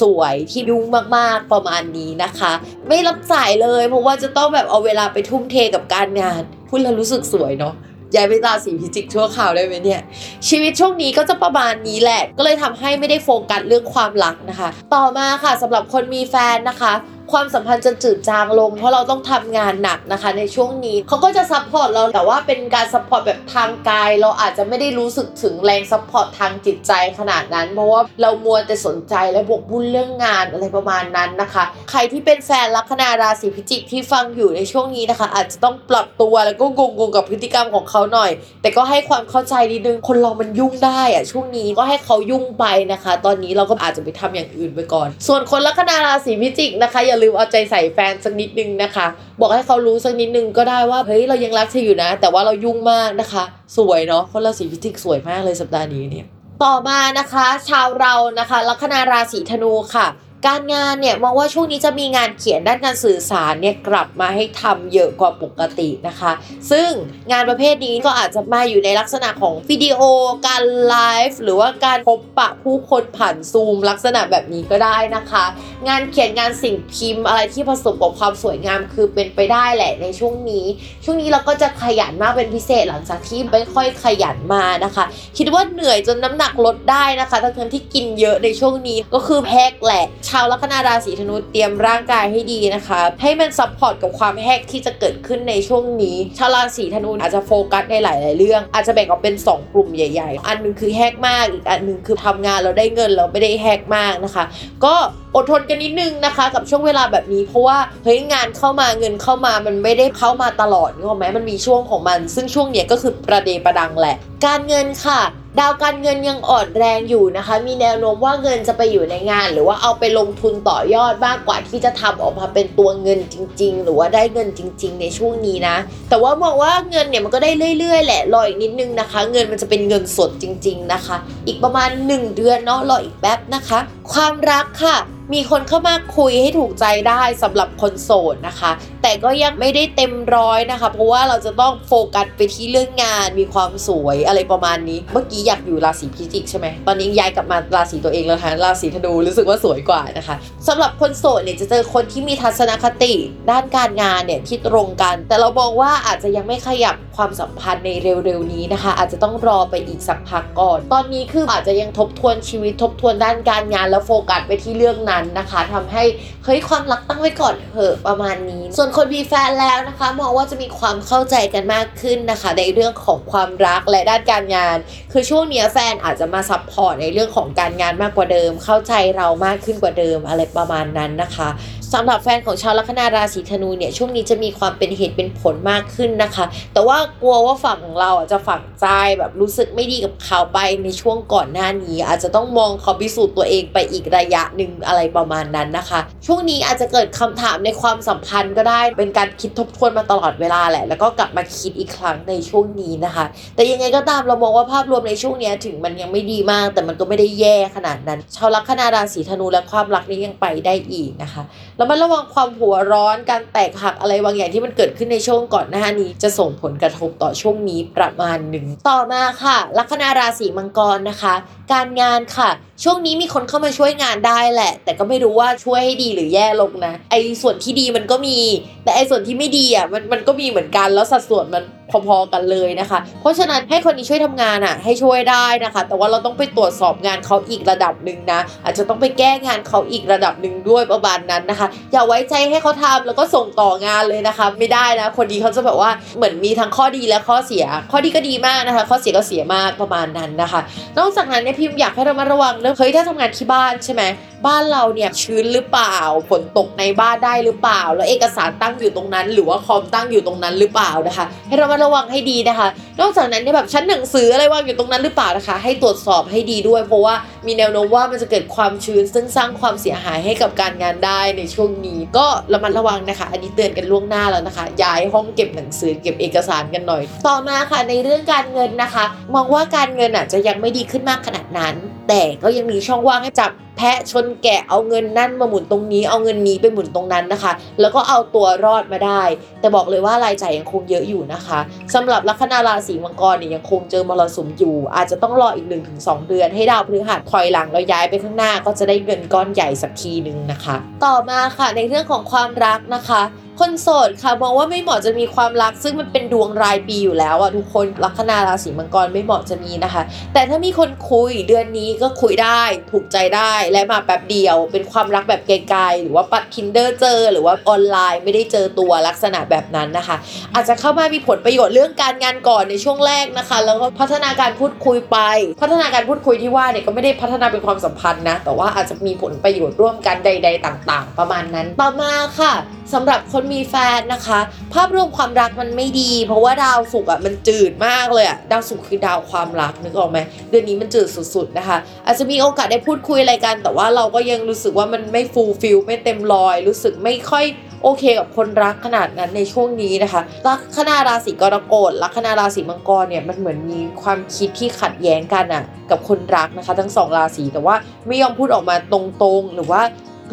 สวยที่ยุ่งมากๆประมาณนี้นะคะไม่รับสายเลยเพราะว่าจะต้องแบบเอาเวลาไปทุ่มเทกับการงานพูดแล้วรู้สึกสวยเนาะย้ายไปราศีพิจิกชั่วคราวได้ไหมเนี่ยชีวิตช่วงนี้ก็จะประมาณนี้แหละก็เลยทำให้ไม่ได้โฟกัสเรื่องความรักนะคะต่อมาค่ะสำหรับคนมีแฟนนะคะความสัมพันธ์จะจืดจางลงเพราะเราต้องทำงานหนักนะคะในช่วงนี้เขาก็จะซัพพอร์ตเราแต่ว่าเป็นการซัพพอร์ตแบบทางกายเราอาจจะไม่ได้รู้สึกถึงแรงซัพพอร์ตทางจิตใจขนาดนั้นเพราะว่าเรามัวแต่สนใจและบกบุญเรื่องงานอะไรประมาณนั้นนะคะใครที่เป็นแฟนลัคนาราศีพิจิกที่ฟังอยู่ในช่วงนี้นะคะอาจจะต้องปรับตัวแล้วก็งงๆกับพฤติกรรมของเขาหน่อยแต่ก็ให้ความเข้าใจนิดนึงคนเรามันยุ่งได้อะช่วงนี้ก็ให้เขายุ่งไปนะคะตอนนี้เราก็อาจจะไปทำอย่างอื่นไปก่อนส่วนคนลัคนาราศีพิจิกนะคะอย่าลืมเอาใจใส่แฟนสักนิดนึงนะคะบอกให้เขารู้สักนิดนึงก็ได้ว่าเฮ้ยเรายังรักเธออยู่นะแต่ว่าเรายุ่งมากนะคะสวยเนาะคนราศีพิจิกสวยมากเลยสัปดาห์นี้เนี่ยต่อมานะคะชาวเรานะคะลัคนาราศีธนูค่ะการงานเนี่ยมองว่าช่วงนี้จะมีงานเขียนด้านการสื่อสารเนี่ยกลับมาให้ทำเยอะกว่าปกตินะคะซึ่งงานประเภทนี้ก็อาจจะมาอยู่ในลักษณะของวิดีโอการไลฟ์หรือว่าการพบปะผู้คนผ่านซูมลักษณะแบบนี้ก็ได้นะคะงานเขียนงานสิ่งพิมพ์อะไรที่ผสมกับความสวยงามคือเป็นไปได้แหละในช่วงนี้ช่วงนี้เราก็จะขยันมากเป็นพิเศษหลังจากที่ไม่ค่อยขยันมานะคะคิดว่าเหนื่อยจนน้ำหนักลดได้นะคะทั้งที่กินเยอะในช่วงนี้ก็คือแพกแหละชาวลัคนาราศีธนูเตรียมร่างกายให้ดีนะคะให้มันซัพพอร์ตกับความแฮกที่จะเกิดขึ้นในช่วงนี้ชาวราศีธนูอาจจะโฟกัสในหลายๆเรื่องอาจจะแบ่งออกเป็นสองกลุ่มใหญ่ๆอันนึงคือแฮกมากอีกอันนึงคือทำงานเราได้เงินเราไม่ได้แฮกมากนะคะก็ อดทนกันนิดนึงนะคะกับช่วงเวลาแบบนี้เพราะว่าเฮ้ยงานเข้ามาเงินเข้ามามันไม่ได้เข้ามาตลอดนึกออกไหมมันมีช่วงของมันซึ่งช่วงเนี้ยก็คือประเดประดังแหละการเงินค่ะดาวการเงินยังอ่อนแรงอยู่นะคะมีแนวโน้มว่าเงินจะไปอยู่ในงานหรือว่าเอาไปลงทุนต่อยอดมากกว่าที่จะทำออกมาเป็นตัวเงินจริงๆหรือว่าได้เงินจริงๆในช่วงนี้นะแต่ว่ามองว่าเงินเนี่ยมันก็ได้เรื่อยๆแหละรออีกนิดนึงนะคะเงินมันจะเป็นเงินสดจริงๆนะคะอีกประมาณหนึ่งเดือนเนาะรออีกแป๊บนะคะความรักค่ะมีคนเข้ามาคุยให้ถูกใจได้สำหรับคนโสดนะคะแต่ก็ยังไม่ได้เต็มร้อยนะคะเพราะว่าเราจะต้องโฟกัสไปที่เรื่องงานมีความสวยอะไรประมาณนี้เมื่อกี้อยากอยู่ราศีพิจิกใช่ไหมตอนนี้ย้ายกลับมาราศีตัวเองแล้วค่ะราศีธนูรู้สึกว่าสวยกว่านะคะสำหรับคนโสดเนี่ยจะเจอคนที่มีทัศนคติด้านการงานเนี่ยที่ตรงกันแต่เราบอกว่าอาจจะยังไม่ขยับความสัมพันธ์ในเร็วๆนี้นะคะอาจจะต้องรอไปอีกสักพักก่อนตอนนี้คืออาจจะยังทบทวนชีวิตทบทวนด้านการงานแล้วโฟกัสไปที่เรื่องนั้นนะคะทำให้เฮ้ยความรักตั้งไว้ก่อนเถอะประมาณนี้ส่วนคนมีแฟนแล้วนะคะมองว่าจะมีความเข้าใจกันมากขึ้นนะคะในเรื่องของความรักและด้านการงานคือช่วงนี้แฟนอาจจะมาซัพพอร์ตในเรื่องของการงานมากกว่าเดิมเข้าใจเรามากขึ้นกว่าเดิมอะไรประมาณนั้นนะคะสำหรับแฟนของชาวลัคนาราศีธนูเนี่ยช่วงนี้จะมีความเป็นเหตุเป็นผลมากขึ้นนะคะแต่ว่ากลัวว่าฝั่งของเราจะฝังใจแบบรู้สึกไม่ดีกับเขาไปในช่วงก่อนหน้านี้อาจจะต้องมองเขาพิสูจน์ตัวเองไปอีกระยะนึงอะไรประมาณนั้นนะคะช่วงนี้อาจจะเกิดคำถามในความสัมพันธ์ก็ได้เป็นการคิดทบทวนมาตลอดเวลาแหละแล้วก็กลับมาคิดอีกครั้งในช่วงนี้นะคะแต่ยังไงก็ตามเรามองว่าภาพรวมในช่วงนี้ถึงมันยังไม่ดีมากแต่มันก็ไม่ได้แย่ขนาดนั้นชาวลัคนาราศีธนูและความรักนี้ยังไปได้อีกนะคะแล้วมันระวังความหัวร้อนการแตกหักอะไรบางอย่างที่มันเกิดขึ้นในช่วงก่อนหน้านี้จะส่งผลกระทบต่อช่วงนี้ประมาณหนึ่งต่อมาค่ะลัคนาราศีมังกรนะคะการงานค่ะช่วงนี้มีคนเข้ามาช่วยงานได้แหละแต่ก็ไม่รู้ว่าช่วยให้ดีหรือแย่ลงนะไอ้ส่วนที่ดีมันก็มีแต่ไอ้ส่วนที่ไม่ดีอ่ะมันมันก็มีเหมือนกันแล้วสัดส่วนมันพอๆกันเลยนะคะเพราะฉะนั้นให้คนนี้ช่วยทำงานอ่ะให้ช่วยได้นะคะแต่ว่าเราต้องไปตรวจสอบงานเขาอีกระดับนึงนะอาจจะต้องไปแก้งานเขาอีกระดับนึงด้วยประมาณนั้นนะคะอย่าไว้ใจให้เขาทำแล้วก็ส่งต่องานเลยนะคะไม่ได้นะคนดีเขาจะแบบว่าเหมือนมีทั้งข้อดีและข้อเสียข้อดีก็ดีมากนะคะข้อเสียก็เสียมากประมาณนั้นนะคะนอกจากนั้นเนี่ยพิมพ์อยากให้เรามาระวังเรื่องเฮ้ยถ้าทำงานที่บ้านใช่ไหมบ้านเราเนี่ยชื้นหรือเปล่าฝนตกในบ้านได้หรือเปล่าแล้วเอกสารตั้งอยู่ตรงนั้นหรือว่าคอมตั้งอยู่ตรงนั้นหรือเปล่านะคะให้เราระวังให้ดีนะคะนอกจากนั้นเนี่ยแบบชั้นหนังสืออะไรวางอยู่ตรงนั้นหรือเปล่านะคะให้ตรวจสอบให้ดีด้วยเพราะว่ามีแนวโน้มว่ามันจะเกิดความชื้นซึ่งสร้างความเสียหายให้กับการงานได้ในช่วงนี้ก็ระมัดระวังนะคะอันนี้เตือนกันล่วงหน้าแล้วนะคะย้ายห้องเก็บหนังสือเก็บเอกสารกันหน่อยต่อมาค่ะในเรื่องการเงินนะคะมองว่าการเงินอาจจะยังไม่ดีขึ้นมากขนาดนั้นแต่ก็ยังมีช่องว่างให้จับแพะชนแกะเอาเงินนั่นมาหมุนตรงนี้เอาเงินนี้ไปหมุนตรงนั้นนะคะแล้วก็เอาตัวรอดมาได้แต่บอกเลยว่ารายจ่ายยังคงเยอะอยู่นะคะสำหรับลัคนาราศีมังกรเนี่ยยังคงเจอมรสุมอยู่อาจจะต้องรออีก หนึ่งถึงสอง เดือนให้ดาวพฤหัสถอยหลังแล้วย้ายไปข้างหน้าก็จะได้เงินก้อนใหญ่สักทีนึงนะคะต่อมาค่ะในเรื่องของความรักนะคะคนโสดค่ะมองว่าไม่เหมาะจะมีความรักซึ่งมันเป็นดวงรายปีอยู่แล้วอ่ะทุกคนลัคนาราศีมังกรไม่เหมาะจะมีนะคะแต่ถ้ามีคนคุยเดือนนี้ก็คุยได้ถูกใจได้และมาแป๊บเดียวเป็นความรักแบบไกลๆหรือว่าปัด Tinder เจอหรือว่าออนไลน์ไม่ได้เจอตัวลักษณะแบบนั้นนะคะอาจจะเข้ามามีผลประโยชน์เรื่องการงานก่อนในช่วงแรกนะคะแล้วก็พัฒนาการพูดคุยไปพัฒนาการพูดคุยที่ว่าเนี่ยก็ไม่ได้พัฒนาเป็นความสัมพันธ์นะแต่ว่าอาจจะมีผลประโยชน์ร่วมกันใดๆต่างๆประมาณนั้นต่อมาค่ะสำหรับคนมีแฟนนะคะภาพรวมความรักมันไม่ดีเพราะว่าดาวศุกร์อ่ะมันจืดมากเลยอ่ะดาวศุกร์คือดาวความรักนึกออกไหมเดือนนี้มันจืดสุดๆนะคะอาจจะมีโอกาสได้พูดคุยอะไรกันแต่ว่าเราก็ยังรู้สึกว่ามันไม่ฟูลฟิลไม่เต็มร้อยรู้สึกไม่ค่อยโอเคกับคนรักขนาดนั้นในช่วงนี้นะคะลัคนาราศีกรกฎลัคนาราศีมังกรเนี่ยมันเหมือนมีความคิดที่ขัดแย้งกันอ่ะกับคนรักนะคะทั้งสองราศีแต่ว่าไม่ยอมพูดออกมาตรงๆหรือว่า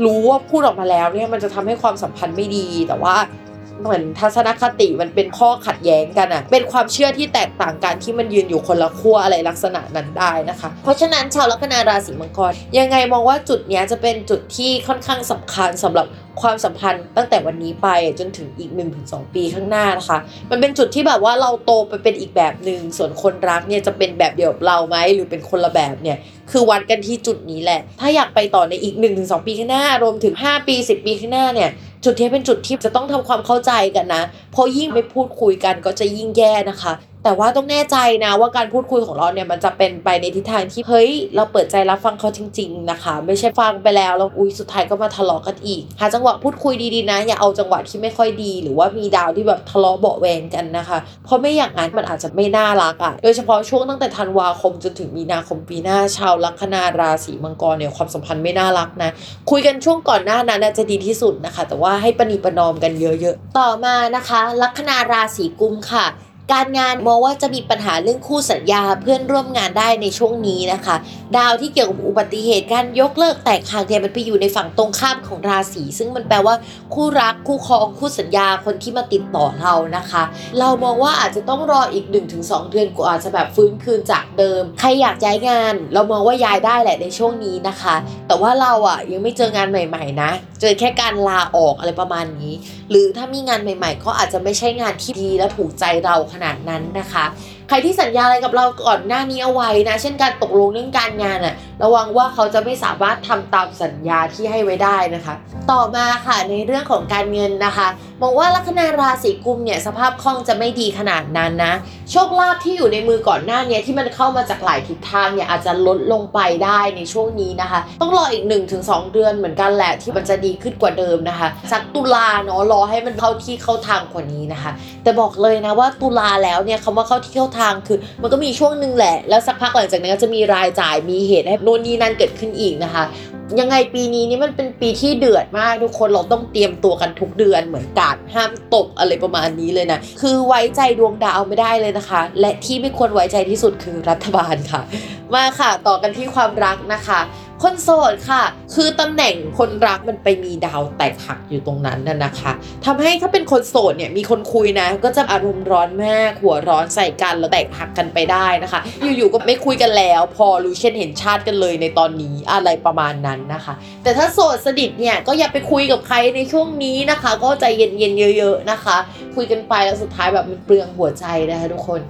รู้ว่าพูดออกมาแล้วเนี่ยมันจะทำให้ความสัมพันธ์ไม่ดีแต่ว่าเหมือนทัศนคติมันเป็นข้อขัดแย้งกันอ่ะเป็นความเชื่อที่แตกต่างกันที่มันยืนอยู่คนละขั้วอะไรลักษณะนั้นได้นะคะเพราะฉะนั้นชาวลัคนาราศีมังกรยังไงมองว่าจุดเนี้ยจะเป็นจุดที่ค่อนข้างสำคัญสำหรับความสัมพันธ์ตั้งแต่วันนี้ไปจนถึงอีก หนึ่งถึงสอง ปีข้างหน้านะคะมันเป็นจุดที่แบบว่าเราโตไปเป็นอีกแบบนึงส่วนคนรักเนี่ยจะเป็นแบบเดียวกับเราไหมหรือเป็นคนละแบบเนี่ยคือวัดกันที่จุดนี้แหละถ้าอยากไปต่อในอีก หนึ่งถึงสอง ปีข้างหน้ารวมถึงห้าปีสิบปีข้างหน้าเนี่ยจุดที่เป็นจุดที่จะต้องทำความเข้าใจกันนะเพราะยิ่งไม่พูดคุยกันก็จะยิ่งแย่นะคะ แต่ว่าต้องแน่ใจนะว่าการพูดคุยของเราเนี่ยมันจะเป็นไปในทิศทางที่เฮ้ยเราเปิดใจรับฟังเขาจริงๆนะคะไม่ใช่ฟังไปแล้วแล้วอุ้ยสุดท้ายก็มาทะเลาะกันอีกหาจังหวะพูดคุยดีๆนะอย่าเอาจังหวะที่ไม่ค่อยดีหรือว่ามีดาวที่แบบทะเลาะเบาะแวงกันนะคะเพราะไม่อย่างนั้นมันอาจจะไม่น่ารักอ่ะโดยเฉพาะช่วงตั้งแต่ธันวาคมจนถึงมีนาคมปีหน้าชาวลัคนาราศีมังกรเนี่ยความสัมพันธ์ไม่น่ารักนะคุยกันช่วงก่อนหน้านั้นน่าจะดีที่สุดนะคะแต่ว่าให้ประนีประนอมกันเยอะๆต่อมานะคะลัคนาราศีกุมค่ะการงานมองว่าจะมีปัญหาเรื่องคู่สัญญาเพื่อนร่วมงานได้ในช่วงนี้นะคะดาวที่เกี่ยวกับอุบัติเหตุการยกเลิกแตกหักเนี่ยมันไปอยู่ในฝั่งตรงข้ามของราศีซึ่งมันแปลว่าคู่รักคู่ครองคู่สัญญาคนที่มาติดต่อเรานะคะเรามองว่าอาจจะต้องรออีก หนึ่งถึงสอง เดือนกว่าอาจจะแบบฟื้นคืนจากเดิมใครอยากย้ายงานเรามองว่าย้ายได้แหละในช่วงนี้นะคะแต่ว่าเราอ่ะยังไม่เจองานใหม่ๆนะเจอแค่การลาออกอะไรประมาณนี้หรือถ้ามีงานใหม่ๆก็อาจจะไม่ใช่งานที่ดีและถูกใจเราขนาดนั้นนะคะใครที่สัญญาอะไรกับเราก่อนหน้านี้เอาไว้นะเช่นการตกลงเรื่องการงานน่ะระวังว่าเขาจะไม่สามารถทำตามสัญญาที่ให้ไว้ได้นะคะต่อมาค่ะในเรื่องของการเงินนะคะมองว่าลัคนาราศีกุมเนี่ยสภาพคล่องจะไม่ดีขนาดนั้นนะโชคลาภที่อยู่ในมือก่อนหน้านี้ที่มันเข้ามาจากหลายทิศทางเนี่ยอาจจะลดลงไปได้ในช่วงนี้นะคะต้องรออีก หนึ่งถึงสอง เดือนเหมือนกันแหละที่มันจะดีขึ้นกว่าเดิมนะคะสักตุลาเนาะรอให้มันเข้าที่เข้าทางกว่านี้นะคะแต่บอกเลยนะว่าตุลาแล้วเนี่ยคำว่าเข้าที่เข้าทางคือมันก็มีช่วงนึงแหละแล้วสักพักหลังจากนั้นก็จะมีรายจ่ายมีเหตุให้โน่นนี่นั่นเกิดขึ้นอีกนะคะยังไงปีนี้นี่มันเป็นปีที่เดือดมากทุกคนเราต้องเตรียมตัวกันทุกเดือนเหมือนกันห้ามตกอะไรประมาณนี้เลยนะคือไว้ใจดวงดาวไม่ได้เลยนะคะและที่ไม่ควรไว้ใจที่สุดคือรัฐบาลค่ะมาค่ะต่อกันที่ความรักนะคะคนโสดค่ะคือตำแหน่งคนรักมันไปมีดาวแตกหักอยู่ตรงนั้นน่ะนะคะทำให้ถ้าเป็นคนโสดเนี่ยมีคนคุยนะก็จะอารมณ์ร้อนมากหัวร้อนใส่กันแล้วแตกหักกันไปได้นะคะอยู่ๆก็ไม่คุยกันแล้วพอรู้เช่นเห็นชาติกันเลยในตอนนี้อะไรประมาณนั้นนะคะแต่ถ้าโสดสนิทเนี่ยก็อย่าไปคุยกับใครในช่วงนี้นะคะก็ใจเย็นๆเยอะๆนะคะคุยกันไปแล้วสุดท้ายแบบมันเปลืองหัวใจนะคะทุกคน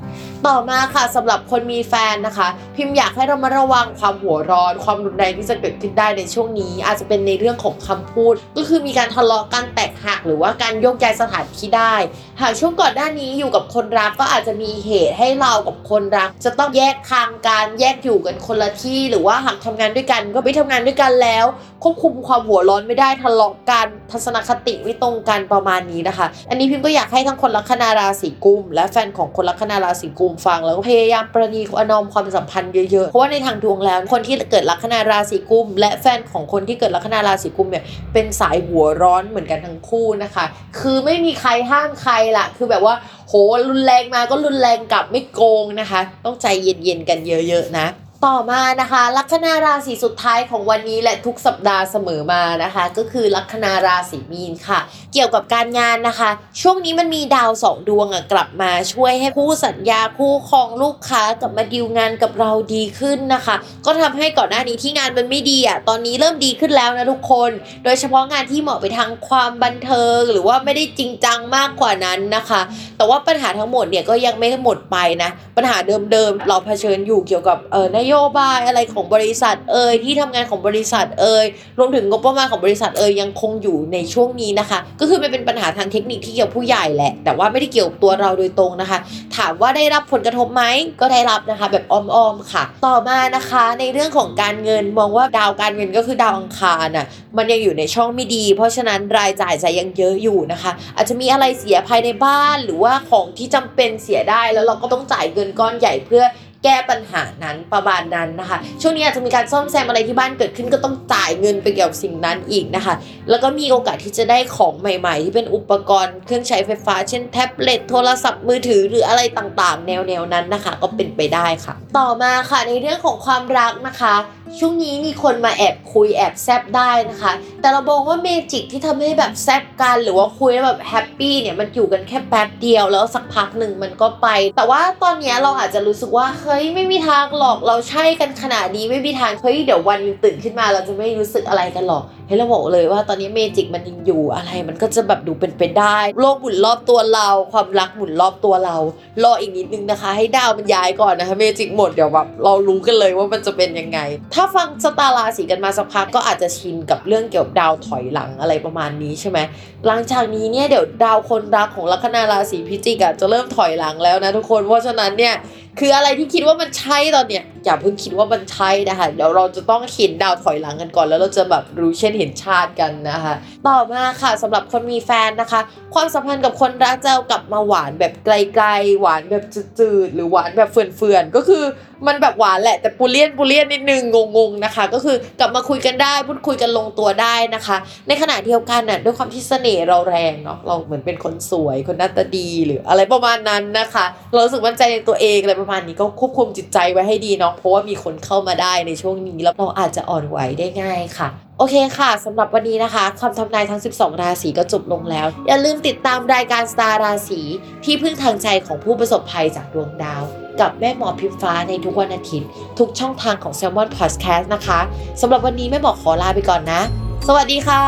ต่อมาค่ะสำหรับคนมีแฟนนะคะพิมพ์อยากให้เรามาระวังความหัวร้อนความรุนแรงที่จะเกิดขึ้นได้ในช่วงนี้อาจจะเป็นในเรื่องของคำพูดก็คือมีการทะเลาะกันแตกหักหรือว่าการโยกย้ายสถานที่ได้หากช่วงก่อนหน้านี้อยู่กับคนรักก็อาจจะมีเหตุให้เรากับคนรักจะต้องแยกทางกันแยกอยู่กันคนละที่หรือว่าหากทำงานด้วยกันก็ไม่ทำงานด้วยกันแล้วควบคุมความหัวร้อนไม่ได้ทะเลาะกันทัศนคติไม่ตรงกันประมาณนี้นะคะอันนี้พิมพ์ก็อยากให้ทั้งคนลัคนาราศีกุมและแฟนของคนลัคนาราศีกุมฟังแล้วพยายามประนีประนอมความสัมพันธ์เยอะๆเพราะว่าในทางดวงแล้วคนที่เกิดลัคนาราศีกุมและแฟนของคนที่เกิดลัคนาราศีกุมเนี่ยเป็นสายหัวร้อนเหมือนกันทั้งคู่นะคะคือไม่มีใครห้ามใครละคือแบบว่าโหรุนแรงมาก็รุนแรงกลับไม่โกงนะคะต้องใจเย็นๆกันเยอะๆนะต่อมานะคะลัคนาราศีสุดท้ายของวันนี้และทุกสัปดาห์เสมอมานะคะก็คือลัคนาราศีมีนค่ะเกี่ยวกับการงานนะคะช่วงนี้มันมีดาวสองดวงอ่ะกลับมาช่วยให้คู่สัญญาคู่ครองลูกค้ากลับมาดีลงานกับเราดีขึ้นนะคะก็ทำให้ก่อนหน้านี้ที่งานมันไม่ดีอ่ะตอนนี้เริ่มดีขึ้นแล้วนะทุกคนโดยเฉพาะงานที่เหมาะไปทางความบันเทิงหรือว่าไม่ได้จริงจังมากกว่านั้นนะคะแต่ว่าปัญหาทั้งหมดเนี่ยก็ยังไม่หมดไปนะปัญหาเดิมๆเราเผชิญอยู่เกี่ยวกับเอ่อนโยบายอะไรของบริษัทเอ่ยที่ทำงานของบริษัทเอ่ยรวมถึงงบประมาณของบริษัทเอ่ยยังคงอยู่ในช่วงนี้นะคะก็คือมันเป็นปัญหาทางเทคนิคที่เกี่ยวผู้ใหญ่แหละแต่ว่าไม่ได้เกี่ยวตัวเราโดยตรงนะคะถามว่าได้รับผลกระทบไหมก็ได้รับนะคะแบบอ้อมๆค่ะต่อมานะคะในเรื่องของการเงินมองว่าดาวการเงินก็คือดาวอังคารน่ะมันยังอยู่ในช่องไม่ดีเพราะฉะนั้นรายจ่ายจะยังเยอะอยู่นะคะอาจจะมีอะไรเสียภายในบ้านหรือว่าของที่จำเป็นเสียได้แล้วเราก็ต้องจ่ายเงินก้อนใหญ่เพื่อแก้ปัญหานั้นประมาณนั้นนะคะช่วงนี้อาจจะมีการซ่อมแซมอะไรที่บ้านเกิดขึ้นก็ต้องจ่ายเงินไปเกี่ยวกับสิ่งนั้นอีกนะคะแล้วก็มีโอกาสที่จะได้ของใหม่ๆที่เป็นอุปกรณ์เครื่องใช้ไฟฟ้าเช่นแท็บเล็ตโทรศัพท์มือถือหรืออะไรต่างๆแนวๆนั้นนะคะก็เป็นไปได้ค่ะต่อมาค่ะในเรื่องของความรักนะคะช่วงนี้มีคนมาแอบคุยแอบแซบได้นะคะแต่เราบอกว่าเมจิกที่ทำให้แบบแซบกันหรือว่าคุยแบบแฮปปี้เนี่ยมันอยู่กันแค่แป๊บเดียวแล้วสักพักหนึ่งมันก็ไปแต่ว่าตอนนี้เราอาจจะรู้สึกว่าเฮ้ยไม่มีทางหรอกเราใช่กันขนาดนี้ไม่มีทางเฮ้ยเดี๋ยววันตื่นขึ้นมาเราจะไม่รู้สึกอะไรกันหรอก ให้เราบอกเลยว่าตอนนี้เมจิกมันยังอยู่อะไรมันก็จะแบบดูเป็นไปได้โลกหมุนรอบตัวเราความรักหมุนรอบตัวเรารออีกนิดนึงนะคะให้ดาวมันย้ายก่อนนะคะเมจิกหมดเดี๋ยวแบบเรารู้กันเลยว่ามันจะเป็นยังไงถ้าฟังสตาร์ราศีกันมาสักพักก็อาจจะชินกับเรื่องเกี่ยวกับดาวถอยหลังอะไรประมาณนี้ใช่ไหมหลังจากนี้เนี่ยเดี๋ยวดาวคนรักของลัคนาราศีพิจิกจะเริ่มถอยหลังแล้วนะทุกคนเพราะฉะนั้นเนี่ยคืออะไรที่คิดว่ามันใช่ตอนเนี้ยอย่าเพิ่งคิดว่ามันใช่นะคะเดี๋ยวเราจะต้องเห็นดาวถอยหลังกันก่อนแล้วเราจะแบบรู้เช่นเห็นชาติกันนะคะต่อมาค่ะสำหรับคนมีแฟนนะคะความสัมพันธ์กับคนรักจะกลับมาหวานแบบไกลๆหวานแบบจืดๆหรือหวานแบบเฟื่อนๆก็คือมันแบบหวานแหละแต่ปุเรียนปุเรียนนิดนึงงงๆนะคะก็คือกลับมาคุยกันได้พูดคุยกันลงตัวได้นะคะในขณะเดียวกันน่ะด้วยความที่เสน่ห์เราแรงเนาะเราเหมือนเป็นคนสวยคนหน้าตาดีหรืออะไรประมาณนั้นนะคะเรารู้สึกมั่นใจในตัวเองอะไรประมาณนี้ก็ควบคุมจิตใจไว้ให้ดีเนาะเพราะว่ามีคนเข้ามาได้ในช่วงนี้แล้วเราอาจจะอ่อนไหวได้ง่ายค่ะโอเคค่ะสำหรับวันนี้นะคะคำทำนายทั้งสิบสองราศีก็จบลงแล้วอย่าลืมติดตามรายการสตาร์ราศีที่พึ่งทางใจของผู้ประสบภัยจากดวงดาวกับแม่หมอพิมฟ้าในทุกวันอาทิตย์ทุกช่องทางของ Salmon Podcast นะคะสำหรับวันนี้แม่หมอขอลาไปก่อนนะสวัสดีค่ะ